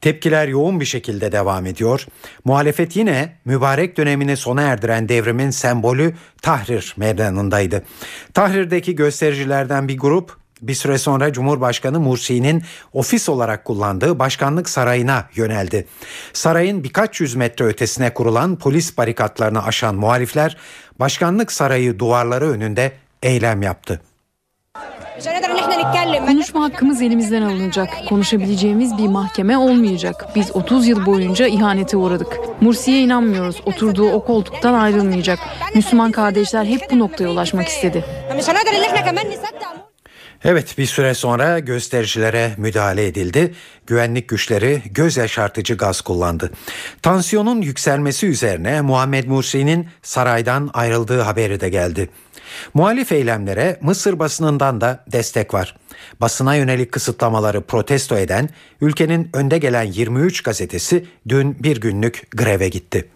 tepkiler yoğun bir şekilde devam ediyor. Muhalefet yine mübarek dönemini sona erdiren devrimin sembolü Tahrir meydanındaydı. Tahrir'deki göstericilerden bir grup bir süre sonra Cumhurbaşkanı Mursi'nin ofis olarak kullandığı başkanlık sarayına yöneldi. Sarayın birkaç yüz metre ötesine kurulan polis barikatlarını aşan muhalifler başkanlık sarayı duvarları önünde eylem yaptı. Konuşma hakkımız elimizden alınacak. Konuşabileceğimiz bir mahkeme olmayacak. Biz otuz yıl boyunca ihanete uğradık. Mursi'ye inanmıyoruz. Oturduğu o koltuktan ayrılmayacak. Müslüman kardeşler hep bu noktaya ulaşmak istedi. Evet, bir süre sonra göstericilere müdahale edildi. Güvenlik güçleri göz yaşartıcı gaz kullandı. Tansiyonun yükselmesi üzerine Muhammed Mursi'nin saraydan ayrıldığı haberi de geldi. Muhalif eylemlere Mısır basınından da destek var. Basına yönelik kısıtlamaları protesto eden ülkenin önde gelen yirmi üç gazetesi dün bir günlük greve gitti.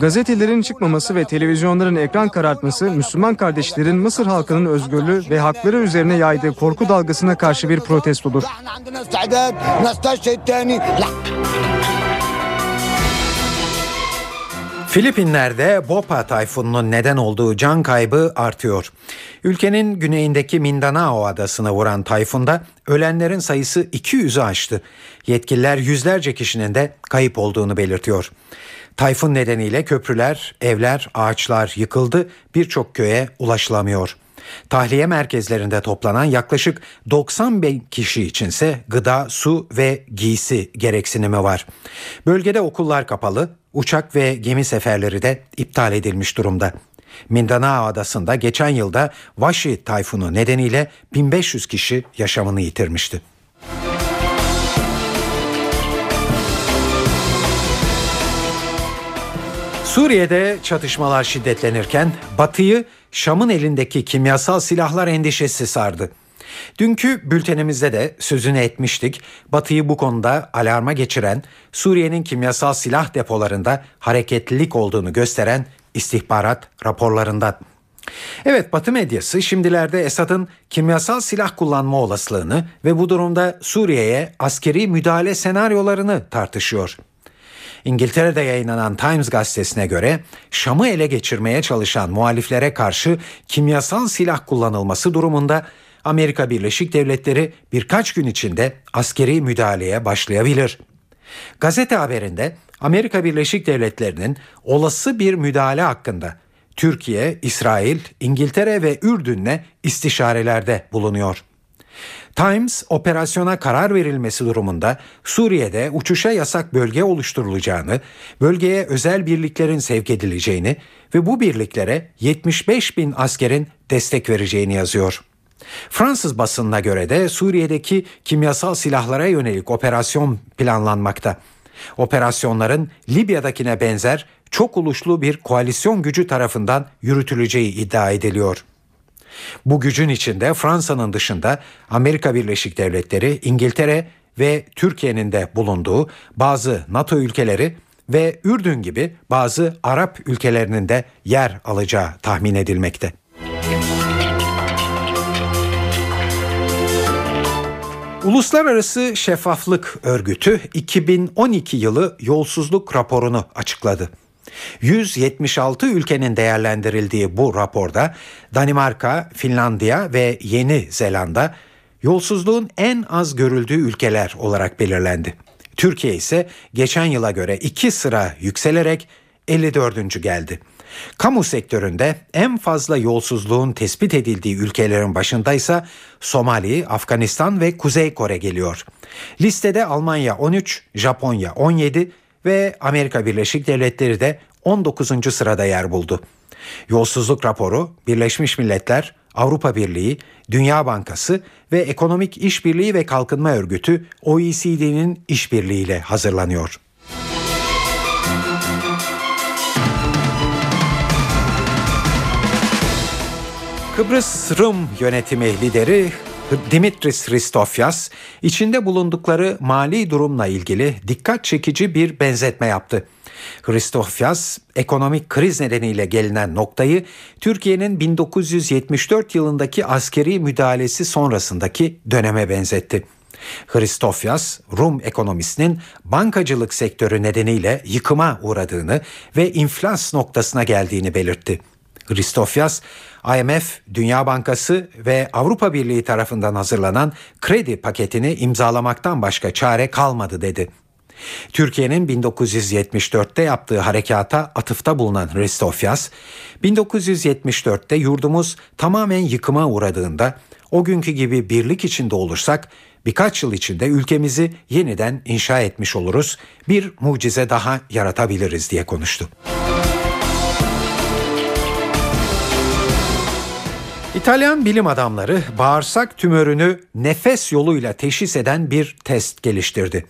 Gazetelerin çıkmaması ve televizyonların ekran karartması Müslüman kardeşlerin Mısır halkının özgürlüğü ve hakları üzerine yaydığı korku dalgasına karşı bir protestodur. Filipinler'de Bopa tayfununun neden olduğu can kaybı artıyor. Ülkenin güneyindeki Mindanao adasını vuran tayfunda ölenlerin sayısı iki yüzü aştı. Yetkililer yüzlerce kişinin de kayıp olduğunu belirtiyor. Tayfun nedeniyle köprüler, evler, ağaçlar yıkıldı, birçok köye ulaşılamıyor. Tahliye merkezlerinde toplanan yaklaşık doksan bin kişi içinse gıda, su ve giysi gereksinimi var. Bölgede okullar kapalı, uçak ve gemi seferleri de iptal edilmiş durumda. Mindanao adasında geçen yılda Vaşi tayfunu nedeniyle bin beş yüz kişi yaşamını yitirmişti. Suriye'de çatışmalar şiddetlenirken Batı'yı Şam'ın elindeki kimyasal silahlar endişesi sardı. Dünkü bültenimizde de sözünü etmiştik. Batı'yı bu konuda alarma geçiren, Suriye'nin kimyasal silah depolarında hareketlilik olduğunu gösteren istihbarat raporlarından. Evet, Batı medyası şimdilerde Esad'ın kimyasal silah kullanma olasılığını ve bu durumda Suriye'ye askeri müdahale senaryolarını tartışıyor. İngiltere'de yayınlanan Times gazetesine göre Şam'ı ele geçirmeye çalışan muhaliflere karşı kimyasal silah kullanılması durumunda Amerika Birleşik Devletleri birkaç gün içinde askeri müdahaleye başlayabilir. Gazete haberinde Amerika Birleşik Devletleri'nin olası bir müdahale hakkında Türkiye, İsrail, İngiltere ve Ürdün'le istişarelerde bulunuyor. Times, operasyona karar verilmesi durumunda Suriye'de uçuşa yasak bölge oluşturulacağını, bölgeye özel birliklerin sevk edileceğini ve bu birliklere yetmiş beş bin askerin destek vereceğini yazıyor. Fransız basınına göre de Suriye'deki kimyasal silahlara yönelik operasyon planlanmakta. Operasyonların Libya'dakine benzer çok uluslu bir koalisyon gücü tarafından yürütüleceği iddia ediliyor. Bu gücün içinde Fransa'nın dışında Amerika Birleşik Devletleri, İngiltere ve Türkiye'nin de bulunduğu bazı NATO ülkeleri ve Ürdün gibi bazı Arap ülkelerinin de yer alacağı tahmin edilmekte. Uluslararası Şeffaflık Örgütü iki bin on iki yılı yolsuzluk raporunu açıkladı. yüz yetmiş altı ülkenin değerlendirildiği bu raporda Danimarka, Finlandiya ve Yeni Zelanda yolsuzluğun en az görüldüğü ülkeler olarak belirlendi. Türkiye ise geçen yıla göre iki sıra yükselerek elli dördüncü geldi. Kamu sektöründe en fazla yolsuzluğun tespit edildiği ülkelerin başındaysa Somali, Afganistan ve Kuzey Kore geliyor. Listede Almanya on üç, Japonya on yedi ve Amerika Birleşik Devletleri de on dokuzuncu sırada yer buldu. Yolsuzluk raporu Birleşmiş Milletler, Avrupa Birliği, Dünya Bankası ve Ekonomik İşbirliği ve Kalkınma Örgütü O E C D'nin işbirliğiyle hazırlanıyor. Kıbrıs Rum yönetimi lideri Dimitris Christofias, içinde bulundukları mali durumla ilgili dikkat çekici bir benzetme yaptı. Christofias, ekonomik kriz nedeniyle gelinen noktayı Türkiye'nin bin dokuz yüz yetmiş dört yılındaki askeri müdahalesi sonrasındaki döneme benzetti. Christofias, Rum ekonomisinin bankacılık sektörü nedeniyle yıkıma uğradığını ve inflas noktasına geldiğini belirtti. Christofias, I M F, Dünya Bankası ve Avrupa Birliği tarafından hazırlanan kredi paketini imzalamaktan başka çare kalmadı dedi. Türkiye'nin bin dokuz yüz yetmiş dörtte yaptığı harekata atıfta bulunan Christofias, bin dokuz yüz yetmiş dörtte yurdumuz tamamen yıkıma uğradığında o günkü gibi birlik içinde olursak birkaç yıl içinde ülkemizi yeniden inşa etmiş oluruz, bir mucize daha yaratabiliriz diye konuştu. İtalyan bilim adamları bağırsak tümörünü nefes yoluyla teşhis eden bir test geliştirdi.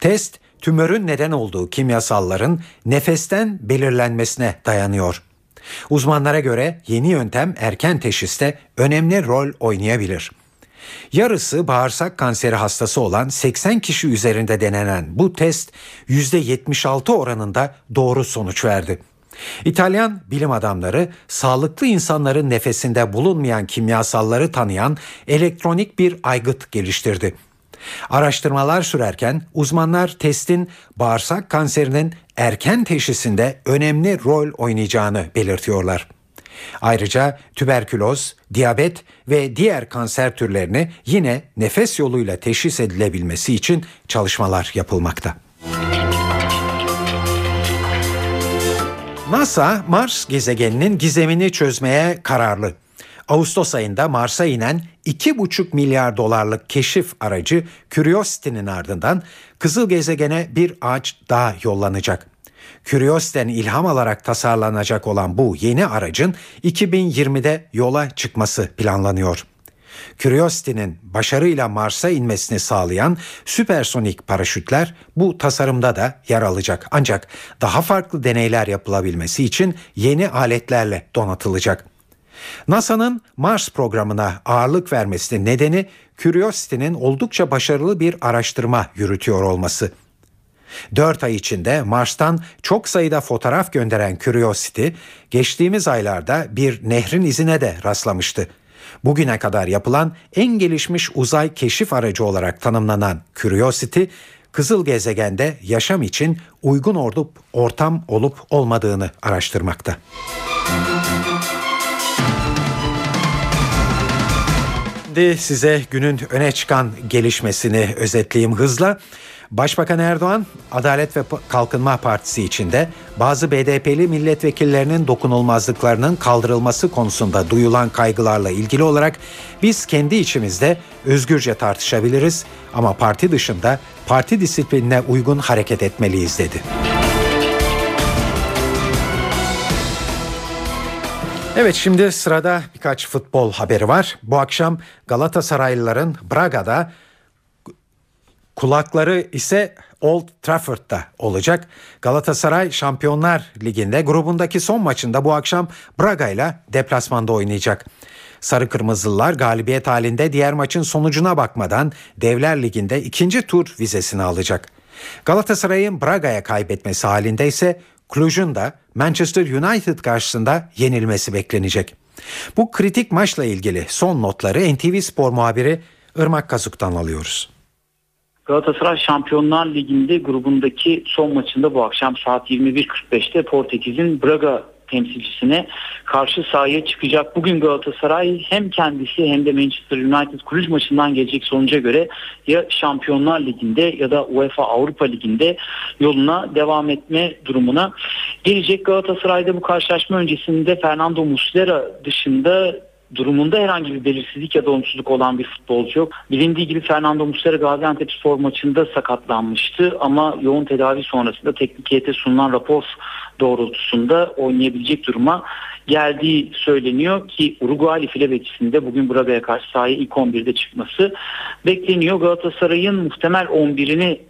Test, tümörün neden olduğu kimyasalların nefesten belirlenmesine dayanıyor. Uzmanlara göre yeni yöntem erken teşhiste önemli rol oynayabilir. Yarısı bağırsak kanseri hastası olan seksen kişi üzerinde denenen bu test yüzde yetmiş altı oranında doğru sonuç verdi. İtalyan bilim adamları sağlıklı insanların nefesinde bulunmayan kimyasalları tanıyan elektronik bir aygıt geliştirdi. Araştırmalar sürerken uzmanlar testin bağırsak kanserinin erken teşhisinde önemli rol oynayacağını belirtiyorlar. Ayrıca tüberküloz, diyabet ve diğer kanser türlerini yine nefes yoluyla teşhis edilebilmesi için çalışmalar yapılmakta. NASA, Mars gezegeninin gizemini çözmeye kararlı. Ağustos ayında Mars'a inen iki buçuk milyar dolarlık keşif aracı Curiosity'nin ardından kızıl gezegene bir ağaç daha yollanacak. Curiosity'den ilham alarak tasarlanacak olan bu yeni aracın iki bin yirmide yola çıkması planlanıyor. Curiosity'nin başarıyla Mars'a inmesini sağlayan süpersonik paraşütler bu tasarımda da yer alacak. Ancak daha farklı deneyler yapılabilmesi için yeni aletlerle donatılacak. NASA'nın Mars programına ağırlık vermesinin nedeni Curiosity'nin oldukça başarılı bir araştırma yürütüyor olması. dört ay içinde Mars'tan çok sayıda fotoğraf gönderen Curiosity, geçtiğimiz aylarda bir nehrin izine de rastlamıştı. Bugüne kadar yapılan en gelişmiş uzay keşif aracı olarak tanımlanan Curiosity, kızıl gezegende yaşam için uygun olup ortam olup olmadığını araştırmakta. Şimdi size günün öne çıkan gelişmesini özetleyeyim hızla. Başbakan Erdoğan, Adalet ve Kalkınma Partisi içinde bazı B D P'li milletvekillerinin dokunulmazlıklarının kaldırılması konusunda duyulan kaygılarla ilgili olarak biz kendi içimizde özgürce tartışabiliriz ama parti dışında parti disiplinine uygun hareket etmeliyiz dedi. Evet, şimdi sırada birkaç futbol haberi var. Bu akşam Galatasaraylıların Braga'da, kulakları ise Old Trafford'da olacak. Galatasaray Şampiyonlar Ligi'nde grubundaki son maçında bu akşam Braga'yla deplasmanda oynayacak. Sarı Kırmızılılar galibiyet halinde diğer maçın sonucuna bakmadan Devler Ligi'nde ikinci tur vizesini alacak. Galatasaray'ın Braga'ya kaybetmesi halinde ise Cluj'un da Manchester United karşısında yenilmesi beklenecek. Bu kritik maçla ilgili son notları N T V Spor muhabiri Irmak Kazuk'tan alıyoruz. Galatasaray Şampiyonlar Ligi'nde grubundaki son maçında bu akşam saat yirmi bir kırk beşte Portekiz'in Braga temsilcisine karşı sahaya çıkacak. Bugün Galatasaray hem kendisi hem de Manchester United Kulüp maçından gelecek sonuca göre ya Şampiyonlar Ligi'nde ya da UEFA Avrupa Ligi'nde yoluna devam etme durumuna gelecek. Galatasaray'da bu karşılaşma öncesinde Fernando Muslera dışında durumunda herhangi bir belirsizlik ya da olumsuzluk olan bir futbolcu yok. Bilindiği gibi Fernando Muslera Gaziantepspor maçında sakatlanmıştı ama yoğun tedavi sonrasında teknik heyete sunulan rapor doğrultusunda oynayabilecek duruma geldiği söyleniyor ki Uruguaylı file bekçisinde bugün Braga'ya karşı sahaya ilk on birde çıkması bekleniyor. Galatasaray'ın muhtemel on birini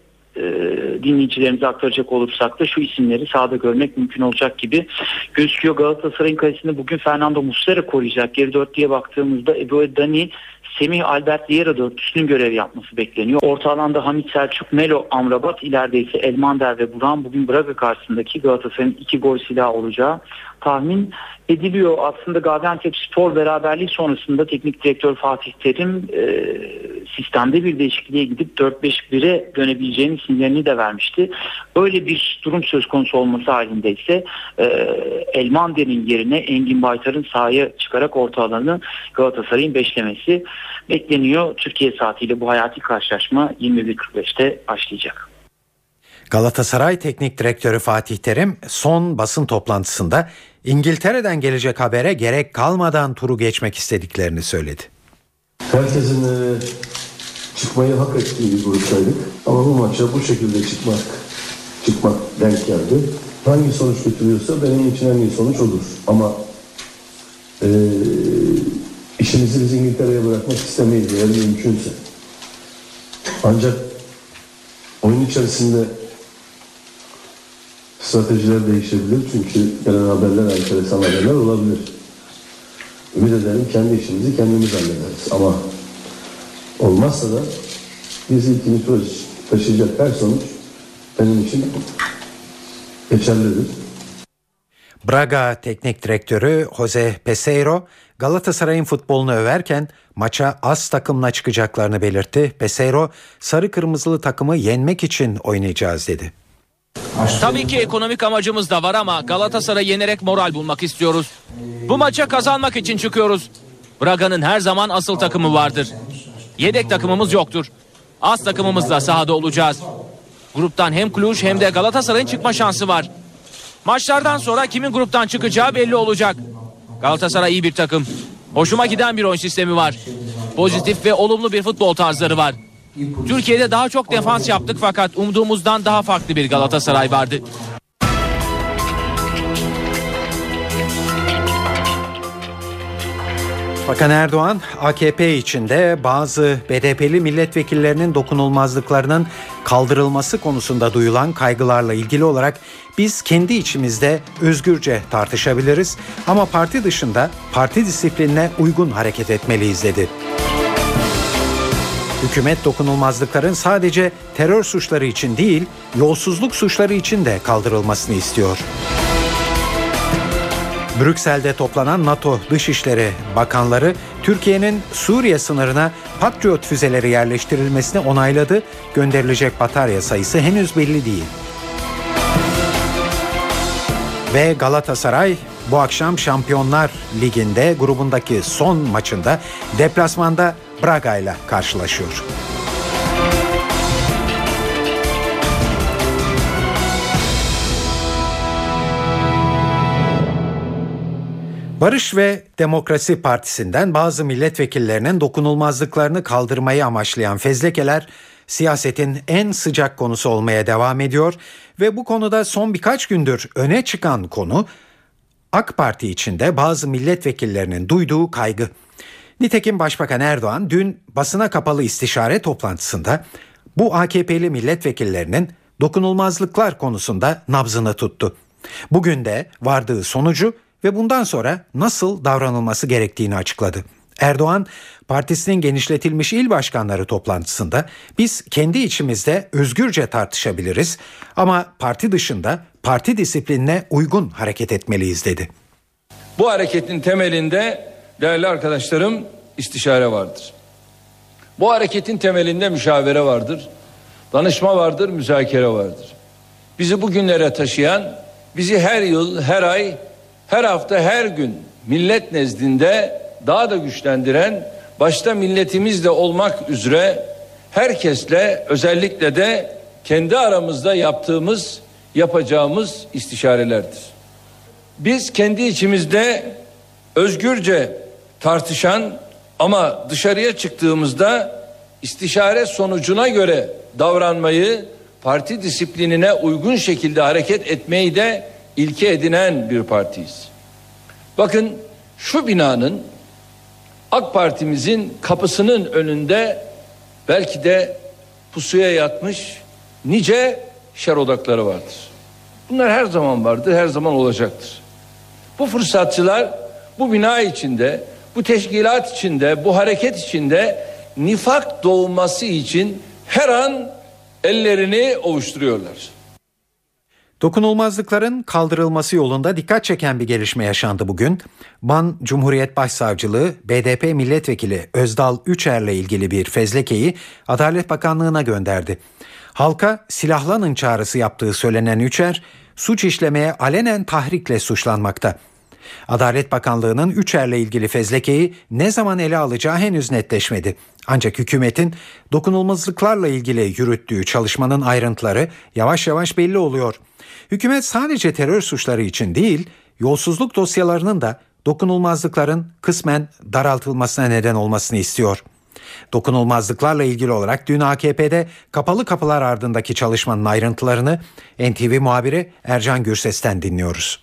dinleyicilerimize aktaracak olursak da şu isimleri sahada görmek mümkün olacak gibi gözüküyor. Galatasaray'ın kalesinde bugün Fernando Muslera koruyacak. Geri dörtlüye baktığımızda Ebu Dani, Semih Albert Liera dörtlüsünün görev yapması bekleniyor. Orta alanda Hamit Selçuk, Melo, Amrabat, ileride ise Elmander ve Burhan bugün Braga karşısındaki Galatasaray'ın iki gol silahı olacağı tahmin ediliyor. Aslında Gaziantepspor beraberliği sonrasında teknik direktör Fatih Terim e, sistemde bir değişikliğe gidip dört beş bire dönebileceğini sinyalini de vermişti. Öyle bir durum söz konusu olması halinde ise e, Elmander'in yerine Engin Baytar'ın sahaya çıkarak orta alanı Galatasaray'ın beşlemesi bekleniyor. Türkiye saatiyle bu hayati karşılaşma yirmi bir kırk beşte başlayacak. Galatasaray Teknik Direktörü Fatih Terim son basın toplantısında İngiltere'den gelecek habere gerek kalmadan turu geçmek istediklerini söyledi. Herkesin çıkmayı hak ettiği bir gruptaydık ama bu maça bu şekilde çıkmak çıkmak denk geldi. Hangi sonuç götürüyorsa benim için en iyi sonuç olur ama e, işimizi biz İngiltere'ye bırakmak istemeyiz eğer mümkünse. Ancak oyun içerisinde stratejiler değişebilir çünkü gelen haberler, enteresan haberler olabilir. Ümit ederim kendi işimizi kendimiz hallederiz ama olmazsa da bizi ikinci tur taşıyacak her sonuç benim için geçerlidir. Braga Teknik Direktörü Jose Peseiro Galatasaray'ın futbolunu överken maça az takımla çıkacaklarını belirtti. Peseiro sarı kırmızılı takımı yenmek için oynayacağız dedi. Tabii ki ekonomik amacımız da var ama Galatasaray'ı yenerek moral bulmak istiyoruz. Bu maça kazanmak için çıkıyoruz. Braga'nın her zaman asıl takımı vardır. Yedek takımımız yoktur. Az takımımızla sahada olacağız. Gruptan hem Cluj hem de Galatasaray'ın çıkma şansı var. Maçlardan sonra kimin gruptan çıkacağı belli olacak. Galatasaray iyi bir takım. Hoşuma giden bir oyun sistemi var. Pozitif ve olumlu bir futbol tarzları var. Türkiye'de daha çok defans yaptık fakat umduğumuzdan daha farklı bir Galatasaray vardı. Bakan Erdoğan, A K P içinde bazı B D P'li milletvekillerinin dokunulmazlıklarının kaldırılması konusunda duyulan kaygılarla ilgili olarak biz kendi içimizde özgürce tartışabiliriz ama parti dışında parti disiplinine uygun hareket etmeliyiz dedi. Hükümet dokunulmazlıkların sadece terör suçları için değil, yolsuzluk suçları için de kaldırılmasını istiyor. Brüksel'de toplanan NATO Dışişleri Bakanları Türkiye'nin Suriye sınırına Patriot füzeleri yerleştirilmesini onayladı. Gönderilecek batarya sayısı henüz belli değil. Ve Galatasaray bu akşam Şampiyonlar Ligi'nde grubundaki son maçında deplasmanda Braga ile karşılaşıyor. Barış ve Demokrasi Partisi'nden bazı milletvekillerinin dokunulmazlıklarını kaldırmayı amaçlayan fezlekeler siyasetin en sıcak konusu olmaya devam ediyor ve bu konuda son birkaç gündür öne çıkan konu A K Parti içinde bazı milletvekillerinin duyduğu kaygı. Nitekim Başbakan Erdoğan dün basına kapalı istişare toplantısında bu A K P'li milletvekillerinin dokunulmazlıklar konusunda nabzını tuttu. Bugün de vardığı sonucu ve bundan sonra nasıl davranılması gerektiğini açıkladı. Erdoğan, partisinin genişletilmiş il başkanları toplantısında biz kendi içimizde özgürce tartışabiliriz ama parti dışında parti disiplinine uygun hareket etmeliyiz dedi. Bu hareketin temelinde değerli arkadaşlarım istişare vardır. Bu hareketin temelinde müşavere vardır. Danışma vardır, müzakere vardır. Bizi bugünlere taşıyan, bizi her yıl, her ay, her hafta, her gün millet nezdinde daha da güçlendiren, başta milletimizle olmak üzere herkesle, özellikle de kendi aramızda yaptığımız, yapacağımız istişarelerdir. Biz kendi içimizde özgürce tartışan ama dışarıya çıktığımızda istişare sonucuna göre davranmayı, parti disiplinine uygun şekilde hareket etmeyi de ilke edinen bir partiyiz. Bakın, şu binanın, AK Parti'mizin kapısının önünde belki de pusuya yatmış nice şer odakları vardır. Bunlar her zaman vardır, her zaman olacaktır. Bu fırsatçılar bu bina içinde, bu teşkilat içinde, bu hareket içinde nifak doğması için her an ellerini ovuşturuyorlar. Dokunulmazlıkların kaldırılması yolunda dikkat çeken bir gelişme yaşandı bugün. Van Cumhuriyet Başsavcılığı, B D P Milletvekili Özdal Üçer'le ilgili bir fezlekeyi Adalet Bakanlığı'na gönderdi. Halka silahlanın çağrısı yaptığı söylenen Üçer, suç işlemeye alenen tahrikle suçlanmakta. Adalet Bakanlığı'nın Üçer'le ilgili fezlekeyi ne zaman ele alacağı henüz netleşmedi. Ancak hükümetin dokunulmazlıklarla ilgili yürüttüğü çalışmanın ayrıntıları yavaş yavaş belli oluyor. Hükümet sadece terör suçları için değil, yolsuzluk dosyalarının da dokunulmazlıkların kısmen daraltılmasına neden olmasını istiyor. Dokunulmazlıklarla ilgili olarak dün A K P'de kapalı kapılar ardındaki çalışmanın ayrıntılarını N T V muhabiri Ercan Gürses'ten dinliyoruz.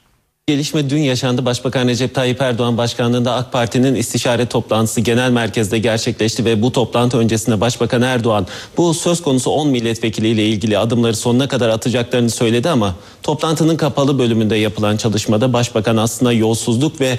Gelişme dün yaşandı. Başbakan Recep Tayyip Erdoğan başkanlığında AK Parti'nin istişare toplantısı genel merkezde gerçekleşti ve bu toplantı öncesinde Başbakan Erdoğan bu söz konusu on milletvekiliyle ilgili adımları sonuna kadar atacaklarını söyledi ama toplantının kapalı bölümünde yapılan çalışmada Başbakan aslında yolsuzluk ve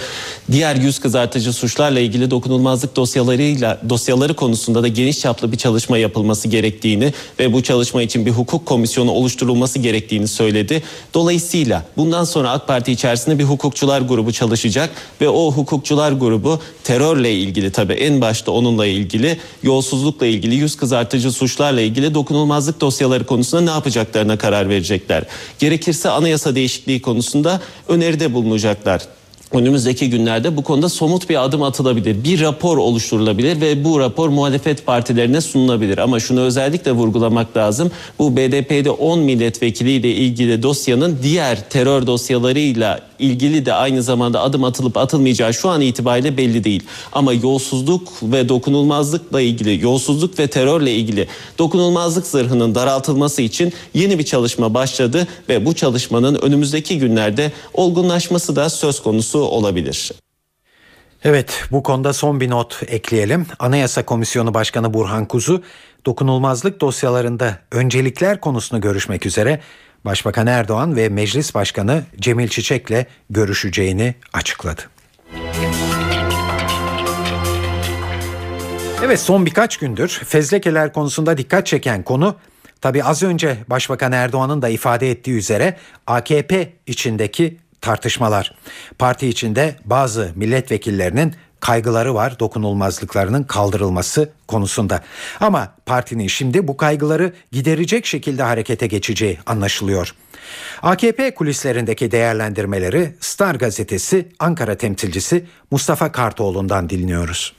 diğer yüz kızartıcı suçlarla ilgili dokunulmazlık dosyalarıyla dosyaları konusunda da geniş çaplı bir çalışma yapılması gerektiğini ve bu çalışma için bir hukuk komisyonu oluşturulması gerektiğini söyledi. Dolayısıyla bundan sonra AK Parti içerisinde bir hukukçular grubu çalışacak ve o hukukçular grubu terörle ilgili, tabii en başta onunla ilgili, yolsuzlukla ilgili, yüz kızartıcı suçlarla ilgili dokunulmazlık dosyaları konusunda ne yapacaklarına karar verecekler. Gerekirse anayasa değişikliği konusunda öneride bulunacaklar. Önümüzdeki günlerde bu konuda somut bir adım atılabilir. Bir rapor oluşturulabilir ve bu rapor muhalefet partilerine sunulabilir. Ama şunu özellikle vurgulamak lazım. Bu B D P'de on milletvekiliyle ilgili dosyanın diğer terör dosyalarıyla ilgili de aynı zamanda adım atılıp atılmayacağı şu an itibariyle belli değil. Ama yolsuzluk ve dokunulmazlıkla ilgili, yolsuzluk ve terörle ilgili dokunulmazlık zırhının daraltılması için yeni bir çalışma başladı ve bu çalışmanın önümüzdeki günlerde olgunlaşması da söz konusu olabilir. Evet, bu konuda son bir not ekleyelim. Anayasa Komisyonu Başkanı Burhan Kuzu, dokunulmazlık dosyalarında öncelikler konusunu görüşmek üzere Başbakan Erdoğan ve Meclis Başkanı Cemil Çiçek'le görüşeceğini açıkladı. Evet, son birkaç gündür fezlekeler konusunda dikkat çeken konu, tabii az önce Başbakan Erdoğan'ın da ifade ettiği üzere A K P içindeki tartışmalar. Parti içinde bazı milletvekillerinin kaygıları var dokunulmazlıklarının kaldırılması konusunda. Ama partinin şimdi bu kaygıları giderecek şekilde harekete geçeceği anlaşılıyor. A K P kulislerindeki değerlendirmeleri Star gazetesi Ankara temsilcisi Mustafa Kartoğlu'ndan dinliyoruz.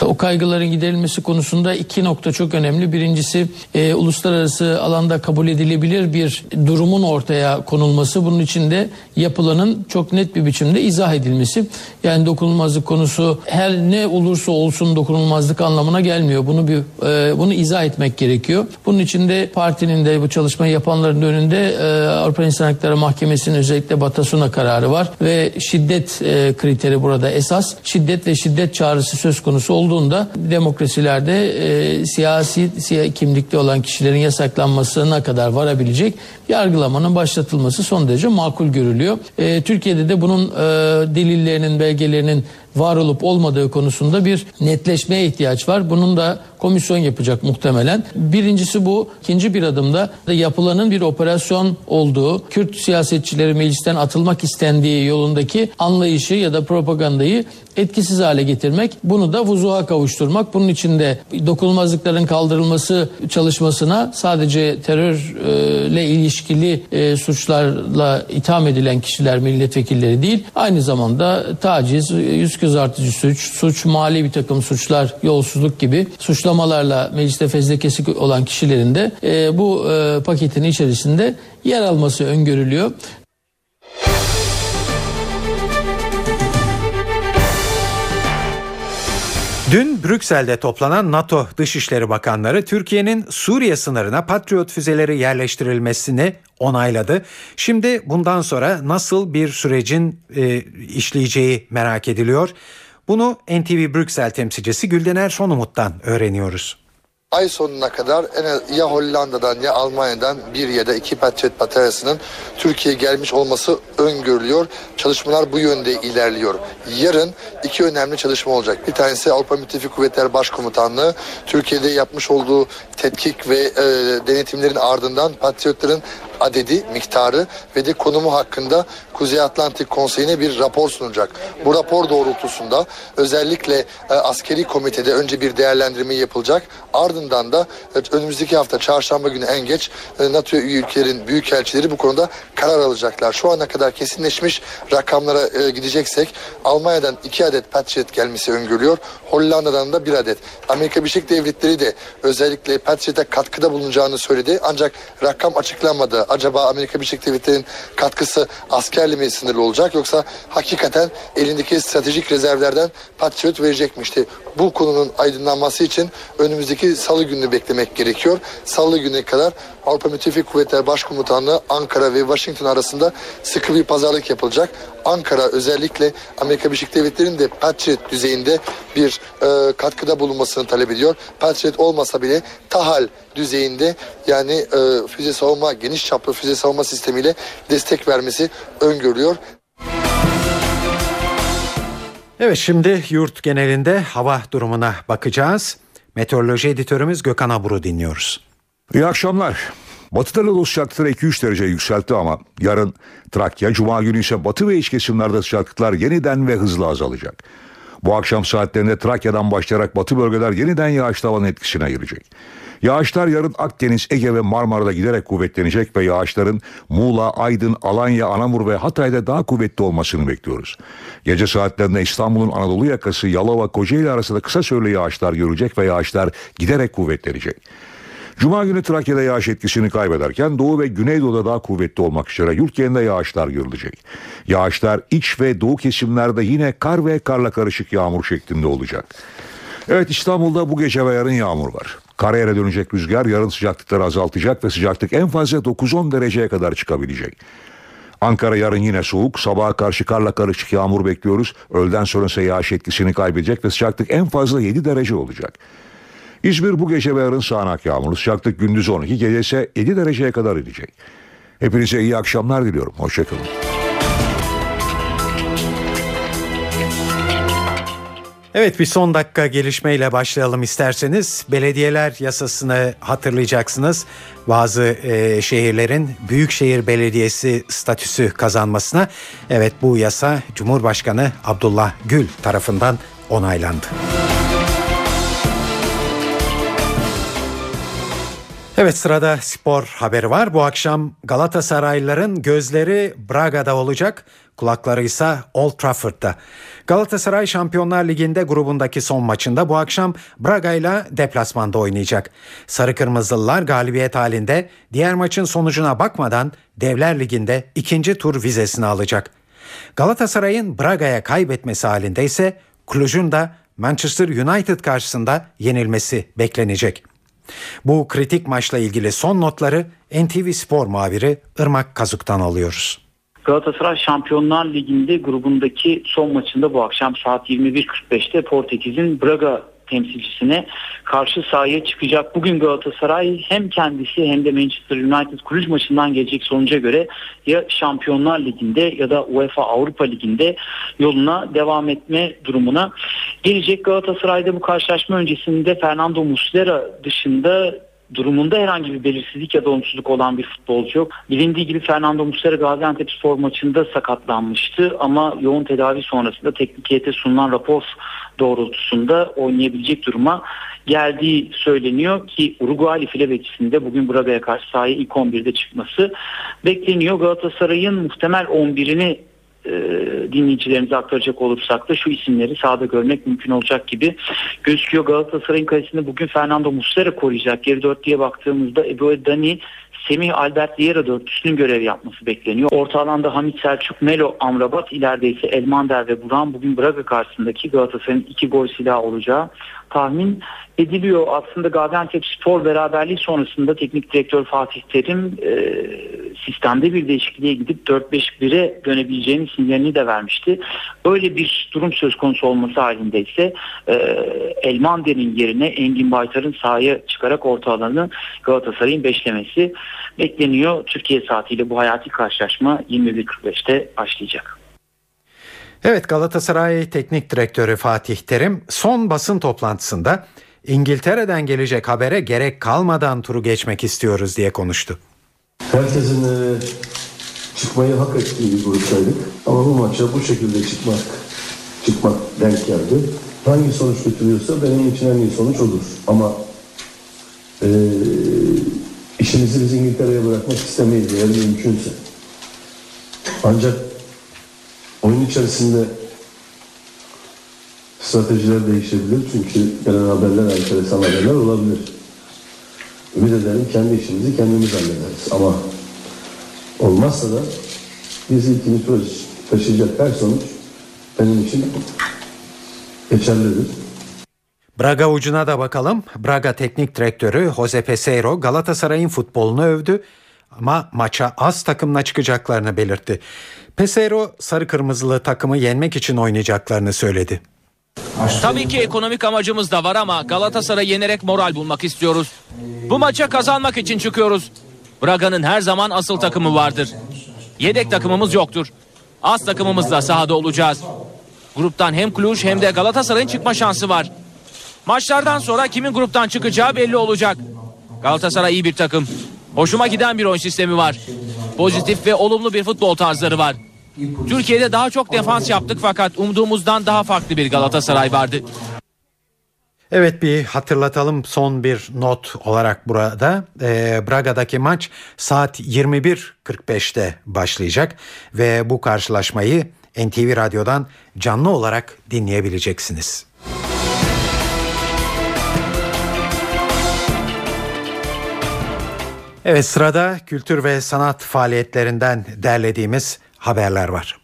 O kaygıların giderilmesi konusunda iki nokta çok önemli. Birincisi e, uluslararası alanda kabul edilebilir bir durumun ortaya konulması. Bunun için de yapılanın çok net bir biçimde izah edilmesi. Yani dokunulmazlık konusu her ne olursa olsun dokunulmazlık anlamına gelmiyor. Bunu bir e, bunu izah etmek gerekiyor. Bunun için de partinin de bu çalışmayı yapanların önünde e, Avrupa İnsan Hakları Mahkemesi'nin özellikle Batasuna kararı var ve şiddet e, kriteri burada esas. Şiddet ve şiddet çağrısı söz konusu olduğunda demokrasilerde e, siyasi, siyasi kimlikli olan kişilerin yasaklanmasına kadar varabilecek yargılamanın başlatılması son derece makul görülüyor. E, Türkiye'de de bunun e, delillerinin, belgelerinin var olup olmadığı konusunda bir netleşmeye ihtiyaç var. Bunun da komisyon yapacak muhtemelen. Birincisi bu. İkinci bir adımda yapılanın bir operasyon olduğu, Kürt siyasetçileri meclisten atılmak istendiği yolundaki anlayışı ya da propagandayı etkisiz hale getirmek, bunu da vuzuha kavuşturmak. Bunun için de dokunulmazlıkların kaldırılması çalışmasına sadece terörle ilişkili suçlarla itham edilen kişiler, milletvekilleri değil, aynı zamanda taciz, yüz gözartıcı suç, suç, mali bir takım suçlar, yolsuzluk gibi suçlamalarla mecliste fezlekesi olan kişilerin de bu paketin içerisinde yer alması öngörülüyor. Dün Brüksel'de toplanan NATO Dışişleri Bakanları Türkiye'nin Suriye sınırına Patriot füzeleri yerleştirilmesini onayladı. Şimdi bundan sonra nasıl bir sürecin e, işleyeceği merak ediliyor. Bunu N T V Brüksel temsilcisi Gülden Ersonumut'tan öğreniyoruz. Ay sonuna kadar en az ya Hollanda'dan ya Almanya'dan bir ya da iki Patriot bataryasının Türkiye'ye gelmiş olması öngörülüyor. Çalışmalar bu yönde ilerliyor. Yarın iki önemli çalışma olacak. Bir tanesi Avrupa Müttefik Kuvvetler Başkomutanlığı Türkiye'de yapmış olduğu tetkik ve e, denetimlerin ardından Patriotların adedi, miktarı ve de konumu hakkında Kuzey Atlantik Konseyi'ne bir rapor sunacak. Bu rapor doğrultusunda özellikle e, askeri komitede önce bir değerlendirme yapılacak. Ardından da e, önümüzdeki hafta çarşamba günü en geç e, NATO üye ülkelerin büyükelçileri bu konuda karar alacaklar. Şu ana kadar kesinleşmiş rakamlara e, gideceksek Almanya'dan iki adet Patriot gelmesi öngörülüyor. Hollanda'dan da bir adet. Amerika Birleşik Devletleri de özellikle Patriot'a katkıda bulunacağını söyledi. Ancak rakam açıklanmadı. Acaba Amerika Birleşik Devletleri'nin katkısı askerle mi sınırlı olacak yoksa hakikaten elindeki stratejik rezervlerden Patriot verecekmişti. Bu konunun aydınlanması için önümüzdeki salı gününü beklemek gerekiyor. Salı gününe kadar Avrupa Müttefik Kuvvetler Başkomutanlığı Ankara ve Washington arasında sıkı bir pazarlık yapılacak. Ankara özellikle Amerika Birleşik Devletleri'nin de Patriot düzeyinde bir e, katkıda bulunmasını talep ediyor. Patriot olmasa bile TAHAL düzeyinde yani e, füze savunma, geniş çaplı füze savunma sistemiyle destek vermesi öngörülüyor. Evet, şimdi yurt genelinde hava durumuna bakacağız. Meteoroloji editörümüz Gökhan Abur'u dinliyoruz. İyi akşamlar. Batıda lodos sıcaklıkları iki üç derece yükseltti ama yarın Trakya, Cuma günü ise batı ve iç kesimlerde sıcaklıklar yeniden ve hızla azalacak. Bu akşam saatlerinde Trakya'dan başlayarak batı bölgeler yeniden yağışlı havanın etkisine girecek. Yağışlar yarın Akdeniz, Ege ve Marmara'da giderek kuvvetlenecek ve yağışların Muğla, Aydın, Alanya, Anamur ve Hatay'da daha kuvvetli olmasını bekliyoruz. Gece saatlerinde İstanbul'un Anadolu yakası, Yalova, Kocaeli arasında kısa süreli yağışlar görülecek ve yağışlar giderek kuvvetlenecek. Cuma günü Trakya'da yağış etkisini kaybederken Doğu ve Güneydoğu'da daha kuvvetli olmak üzere yurt genelinde yağışlar görülecek. Yağışlar iç ve doğu kesimlerde yine kar ve karla karışık yağmur şeklinde olacak. Evet, İstanbul'da bu gece ve yarın yağmur var. Karayere dönecek rüzgar yarın sıcaklıkları azaltacak ve sıcaklık en fazla dokuz on dereceye kadar çıkabilecek. Ankara yarın yine soğuk, sabaha karşı karla karışık yağmur bekliyoruz. Öğleden sonra ise yağış etkisini kaybedecek ve sıcaklık en fazla yedi derece olacak. İzmir bu gece ve yarın sağanak yağmurlu, sıcaklık gündüz on iki, gece ise yedi dereceye kadar inecek. Hepinize iyi akşamlar diliyorum. Hoşçakalın. Evet, bir son dakika gelişmeyle başlayalım isterseniz. Belediyeler yasasını hatırlayacaksınız. Bazı e, şehirlerin büyükşehir belediyesi statüsü kazanmasına. Evet, bu yasa Cumhurbaşkanı Abdullah Gül tarafından onaylandı. Evet, sırada spor haberi var. Bu akşam Galatasaraylıların gözleri Braga'da olacak, kulakları ise Old Trafford'da. Galatasaray Şampiyonlar Ligi'nde grubundaki son maçında bu akşam Braga ile deplasmanda oynayacak. Sarı Kırmızılılar galibiyet halinde diğer maçın sonucuna bakmadan Devler Ligi'nde ikinci tur vizesini alacak. Galatasaray'ın Braga'ya kaybetmesi halinde ise Cluj'un da Manchester United karşısında yenilmesi beklenecek. Bu kritik maçla ilgili son notları N T V Spor muhabiri Irmak Kazuk'tan alıyoruz. Galatasaray Şampiyonlar Ligi'nde grubundaki son maçında bu akşam saat yirmi bir kırk beşte Portekiz'in Braga temsilcisine karşı sahaya çıkacak. Bugün Galatasaray hem kendisi hem de Manchester United kulüp maçından gelecek sonuca göre ya Şampiyonlar Ligi'nde ya da UEFA Avrupa Ligi'nde yoluna devam etme durumuna gelecek. Galatasaray'da bu karşılaşma öncesinde Fernando Muslera dışında durumunda herhangi bir belirsizlik ya da olumsuzluk olan bir futbolcu yok. Bilindiği gibi Fernando Muslera Gaziantepspor maçında sakatlanmıştı ama yoğun tedavi sonrasında teknik heyete sunulan rapor doğrultusunda oynayabilecek duruma geldiği söyleniyor ki Uruguaylı file bekçisinin de bugün Braga'ya karşı sahaya ilk on birde çıkması bekleniyor. Galatasaray'ın muhtemel on birini dinleyicilerimize aktaracak olursak da şu isimleri sahada görmek mümkün olacak gibi gözüküyor. Galatasaray'ın kalesinde bugün Fernando Muslera koruyacak. Geri dörtlüye baktığımızda Ebu Dani, Semih Albert Liera dörtlüsünün görev yapması bekleniyor. Orta alanda Hamit Selçuk, Melo, Amrabat, ileride ise Elmander ve Burhan bugün Braga karşısındaki Galatasaray'ın iki gol silahı olacağı tahmin ediliyor. Aslında Gaziantepspor beraberliği sonrasında teknik direktör Fatih Terim e, sistemde bir değişikliğe gidip dört beş bire dönebileceğini sinyalini de vermişti. Öyle bir durum söz konusu olması halinde ise e, Elmander'in yerine Engin Baytar'ın sahaya çıkarak orta alanı Galatasaray'ın beşlemesi bekleniyor. Türkiye saatiyle bu hayati karşılaşma yirmi bir kırk beşte başlayacak. Evet, Galatasaray Teknik Direktörü Fatih Terim son basın toplantısında İngiltere'den gelecek habere gerek kalmadan turu geçmek istiyoruz diye konuştu. Herkesin e, çıkmayı hak ettiği bir gruptaydık ama bu maça bu şekilde çıkmak, çıkmak denk geldi. Hangi sonuç götürüyorsa benim için en iyi sonuç olur ama e, işimizi biz İngiltere'ye bırakmak istemeyiz eğer mümkünse. Ancak oyun içerisinde stratejiler değişebilir çünkü gelen haberler, enteresan haberler olabilir. Ümit ederim kendi işimizi kendimiz hallederiz ama olmazsa da bizi ikinci tur taşıyacak her sonuç benim için geçerlidir. Braga ucuna da bakalım. Braga Teknik Direktörü Jose Peseiro Galatasaray'ın futbolunu övdü ama maça az takımla çıkacaklarını belirtti. Peseiro sarı kırmızılı takımı yenmek için oynayacaklarını söyledi. Tabii ki ekonomik amacımız da var ama Galatasaray'ı yenerek moral bulmak istiyoruz. Bu maça kazanmak için çıkıyoruz. Braga'nın her zaman asıl takımı vardır. Yedek takımımız yoktur. Az takımımızla sahada olacağız. Gruptan hem Cluj hem de Galatasaray'ın çıkma şansı var. Maçlardan sonra kimin gruptan çıkacağı belli olacak. Galatasaray iyi bir takım. Hoşuma giden bir oyun sistemi var. Pozitif ve olumlu bir futbol tarzları var. Türkiye'de daha çok defans yaptık fakat umduğumuzdan daha farklı bir Galatasaray vardı. Evet, bir hatırlatalım son bir not olarak burada. E, Braga'daki maç saat yirmi bir kırk beşte başlayacak ve bu karşılaşmayı N T V Radyo'dan canlı olarak dinleyebileceksiniz. Evet, sırada kültür ve sanat faaliyetlerinden derlediğimiz haberler var.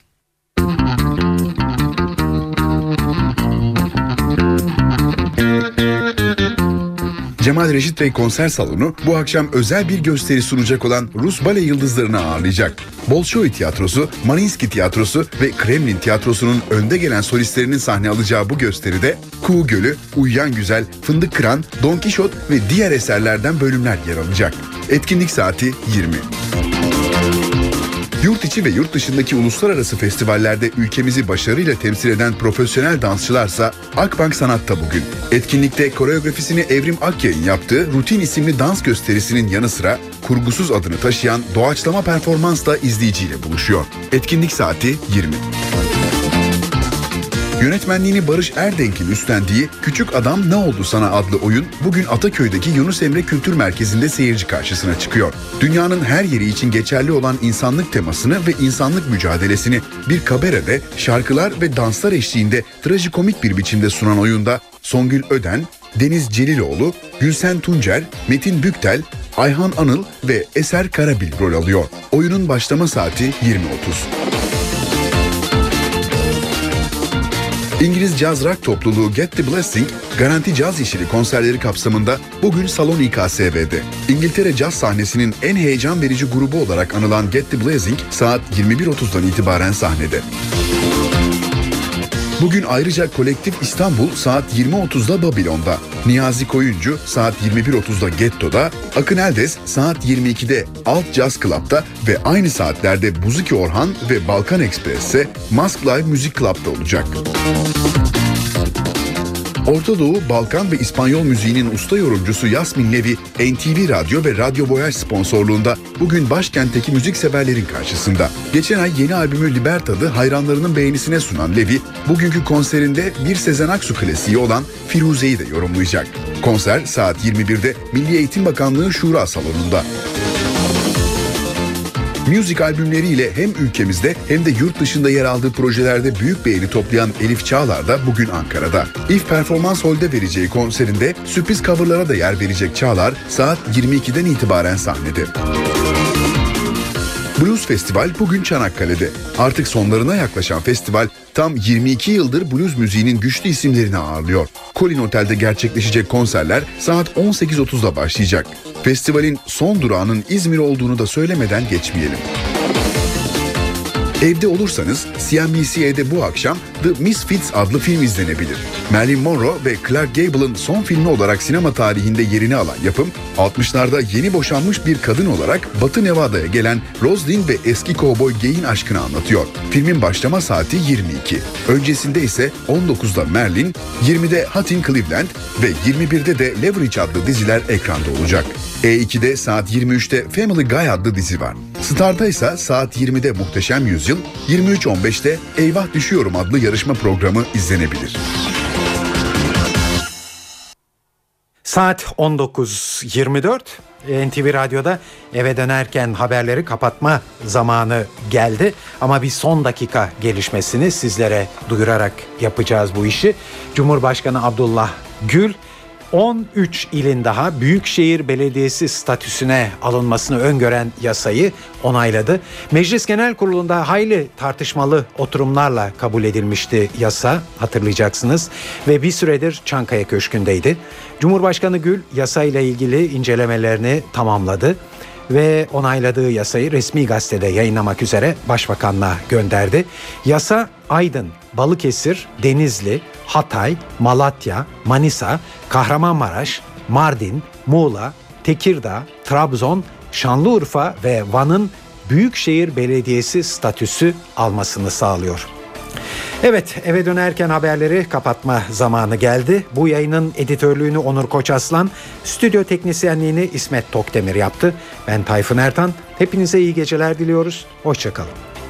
Cemal Reşit Bey Konser Salonu bu akşam özel bir gösteri sunacak olan Rus bale yıldızlarını ağırlayacak. Bolşoi Tiyatrosu, Mariinski Tiyatrosu ve Kremlin Tiyatrosu'nun önde gelen solistlerinin sahne alacağı bu gösteride Kuğu Gölü, Uyuyan Güzel, Fındık Kıran, Don Kişot ve diğer eserlerden bölümler yer alacak. Etkinlik saati yirmi. Yurt içi ve yurt dışındaki uluslararası festivallerde ülkemizi başarıyla temsil eden profesyonel dansçılarsa Akbank Sanat'ta bugün. Etkinlikte koreografisini Evrim Akya'nın yaptığı Rutin isimli dans gösterisinin yanı sıra Kurgusuz adını taşıyan doğaçlama performansla izleyiciyle buluşuyor. Etkinlik saati yirmi. Yönetmenliğini Barış Erdenk'in üstlendiği Küçük Adam Ne Oldu Sana adlı oyun bugün Ataköy'deki Yunus Emre Kültür Merkezi'nde seyirci karşısına çıkıyor. Dünyanın her yeri için geçerli olan insanlık temasını ve insanlık mücadelesini bir kabarede, şarkılar ve danslar eşliğinde trajikomik bir biçimde sunan oyunda Songül Öden, Deniz Celiloğlu, Gülsen Tuncer, Metin Büktel, Ayhan Anıl ve Eser Karabil rol alıyor. Oyunun başlama saati yirmi otuz. İngiliz caz rock topluluğu Get The Blessing, Garanti Caz Yeşili konserleri kapsamında bugün Salon İ K S V'de. İngiltere caz sahnesinin en heyecan verici grubu olarak anılan Get The Blessing saat yirmi bir otuzdan itibaren sahnede. Bugün ayrıca Kolektif İstanbul saat yirmi otuzda Babilon'da, Niyazi Koyuncu saat yirmi bir otuzda Getto'da, Akın Eldes saat yirmi ikide Alt Jazz Club'da ve aynı saatlerde Buziki Orhan ve Balkan Express'te Mask Live Müzik Club'da olacak. Orta Doğu, Balkan ve İspanyol müziğinin usta yorumcusu Yasmin Levi, N T V Radyo ve Radyo Boyaç sponsorluğunda bugün başkentteki müzikseverlerin karşısında. Geçen ay yeni albümü Libertad'ı hayranlarının beğenisine sunan Levi, bugünkü konserinde bir Sezen Aksu klasiği olan Firuze'yi de yorumlayacak. Konser saat yirmi birde Milli Eğitim Bakanlığı Şura Salonu'nda. Müzik albümleriyle hem ülkemizde hem de yurt dışında yer aldığı projelerde büyük beğeni toplayan Elif Çağlar da bugün Ankara'da. İF Performans Hall'de vereceği konserinde sürpriz coverlara da yer verecek Çağlar saat yirmi ikiden itibaren sahnede. Blues Festival bugün Çanakkale'de. Artık sonlarına yaklaşan festival tam yirmi iki yıldır blues müziğinin güçlü isimlerini ağırlıyor. Colin Otel'de gerçekleşecek konserler saat on sekiz otuzda başlayacak. Festivalin son durağının İzmir olduğunu da söylemeden geçmeyelim. Evde olursanız C N B C'de bu akşam The Misfits adlı film izlenebilir. Marilyn Monroe ve Clark Gable'ın son filmi olarak sinema tarihinde yerini alan yapım, altmışlarda yeni boşanmış bir kadın olarak Batı Nevada'ya gelen Roslyn ve eski kovboy Gay'in aşkını anlatıyor. Filmin başlama saati yirmi iki. Öncesinde ise on dokuzda Merlin, yirmide Hot in Cleveland ve yirmi birde de Leverage adlı diziler ekranda olacak. E iki'de saat yirmi üçte Family Guy adlı dizi var. Star'da ise saat yirmide Muhteşem Yüzyıl, yirmi üç on beşte Eyvah Düşüyorum adlı yarışma programı izlenebilir. Saat on dokuz yirmi dört, N T V Radyo'da eve dönerken haberleri kapatma zamanı geldi. Ama bir son dakika gelişmesini sizlere duyurarak yapacağız bu işi. Cumhurbaşkanı Abdullah Gül, on üç ilin daha büyükşehir belediyesi statüsüne alınmasını öngören yasayı onayladı. Meclis Genel Kurulu'nda hayli tartışmalı oturumlarla kabul edilmişti yasa, hatırlayacaksınız, ve bir süredir Çankaya Köşkü'ndeydi. Cumhurbaşkanı Gül yasayla ilgili incelemelerini tamamladı ve onayladığı yasayı resmi gazetede yayınlamak üzere Başbakanlığa gönderdi. Yasa Aydın, Balıkesir, Denizli, Hatay, Malatya, Manisa, Kahramanmaraş, Mardin, Muğla, Tekirdağ, Trabzon, Şanlıurfa ve Van'ın büyükşehir belediyesi statüsü almasını sağlıyor. Evet, eve dönerken haberleri kapatma zamanı geldi. Bu yayının editörlüğünü Onur Koç Aslan, stüdyo teknisyenliğini İsmet Tokdemir yaptı. Ben Tayfun Ertan, hepinize iyi geceler diliyoruz. Hoşça kalın.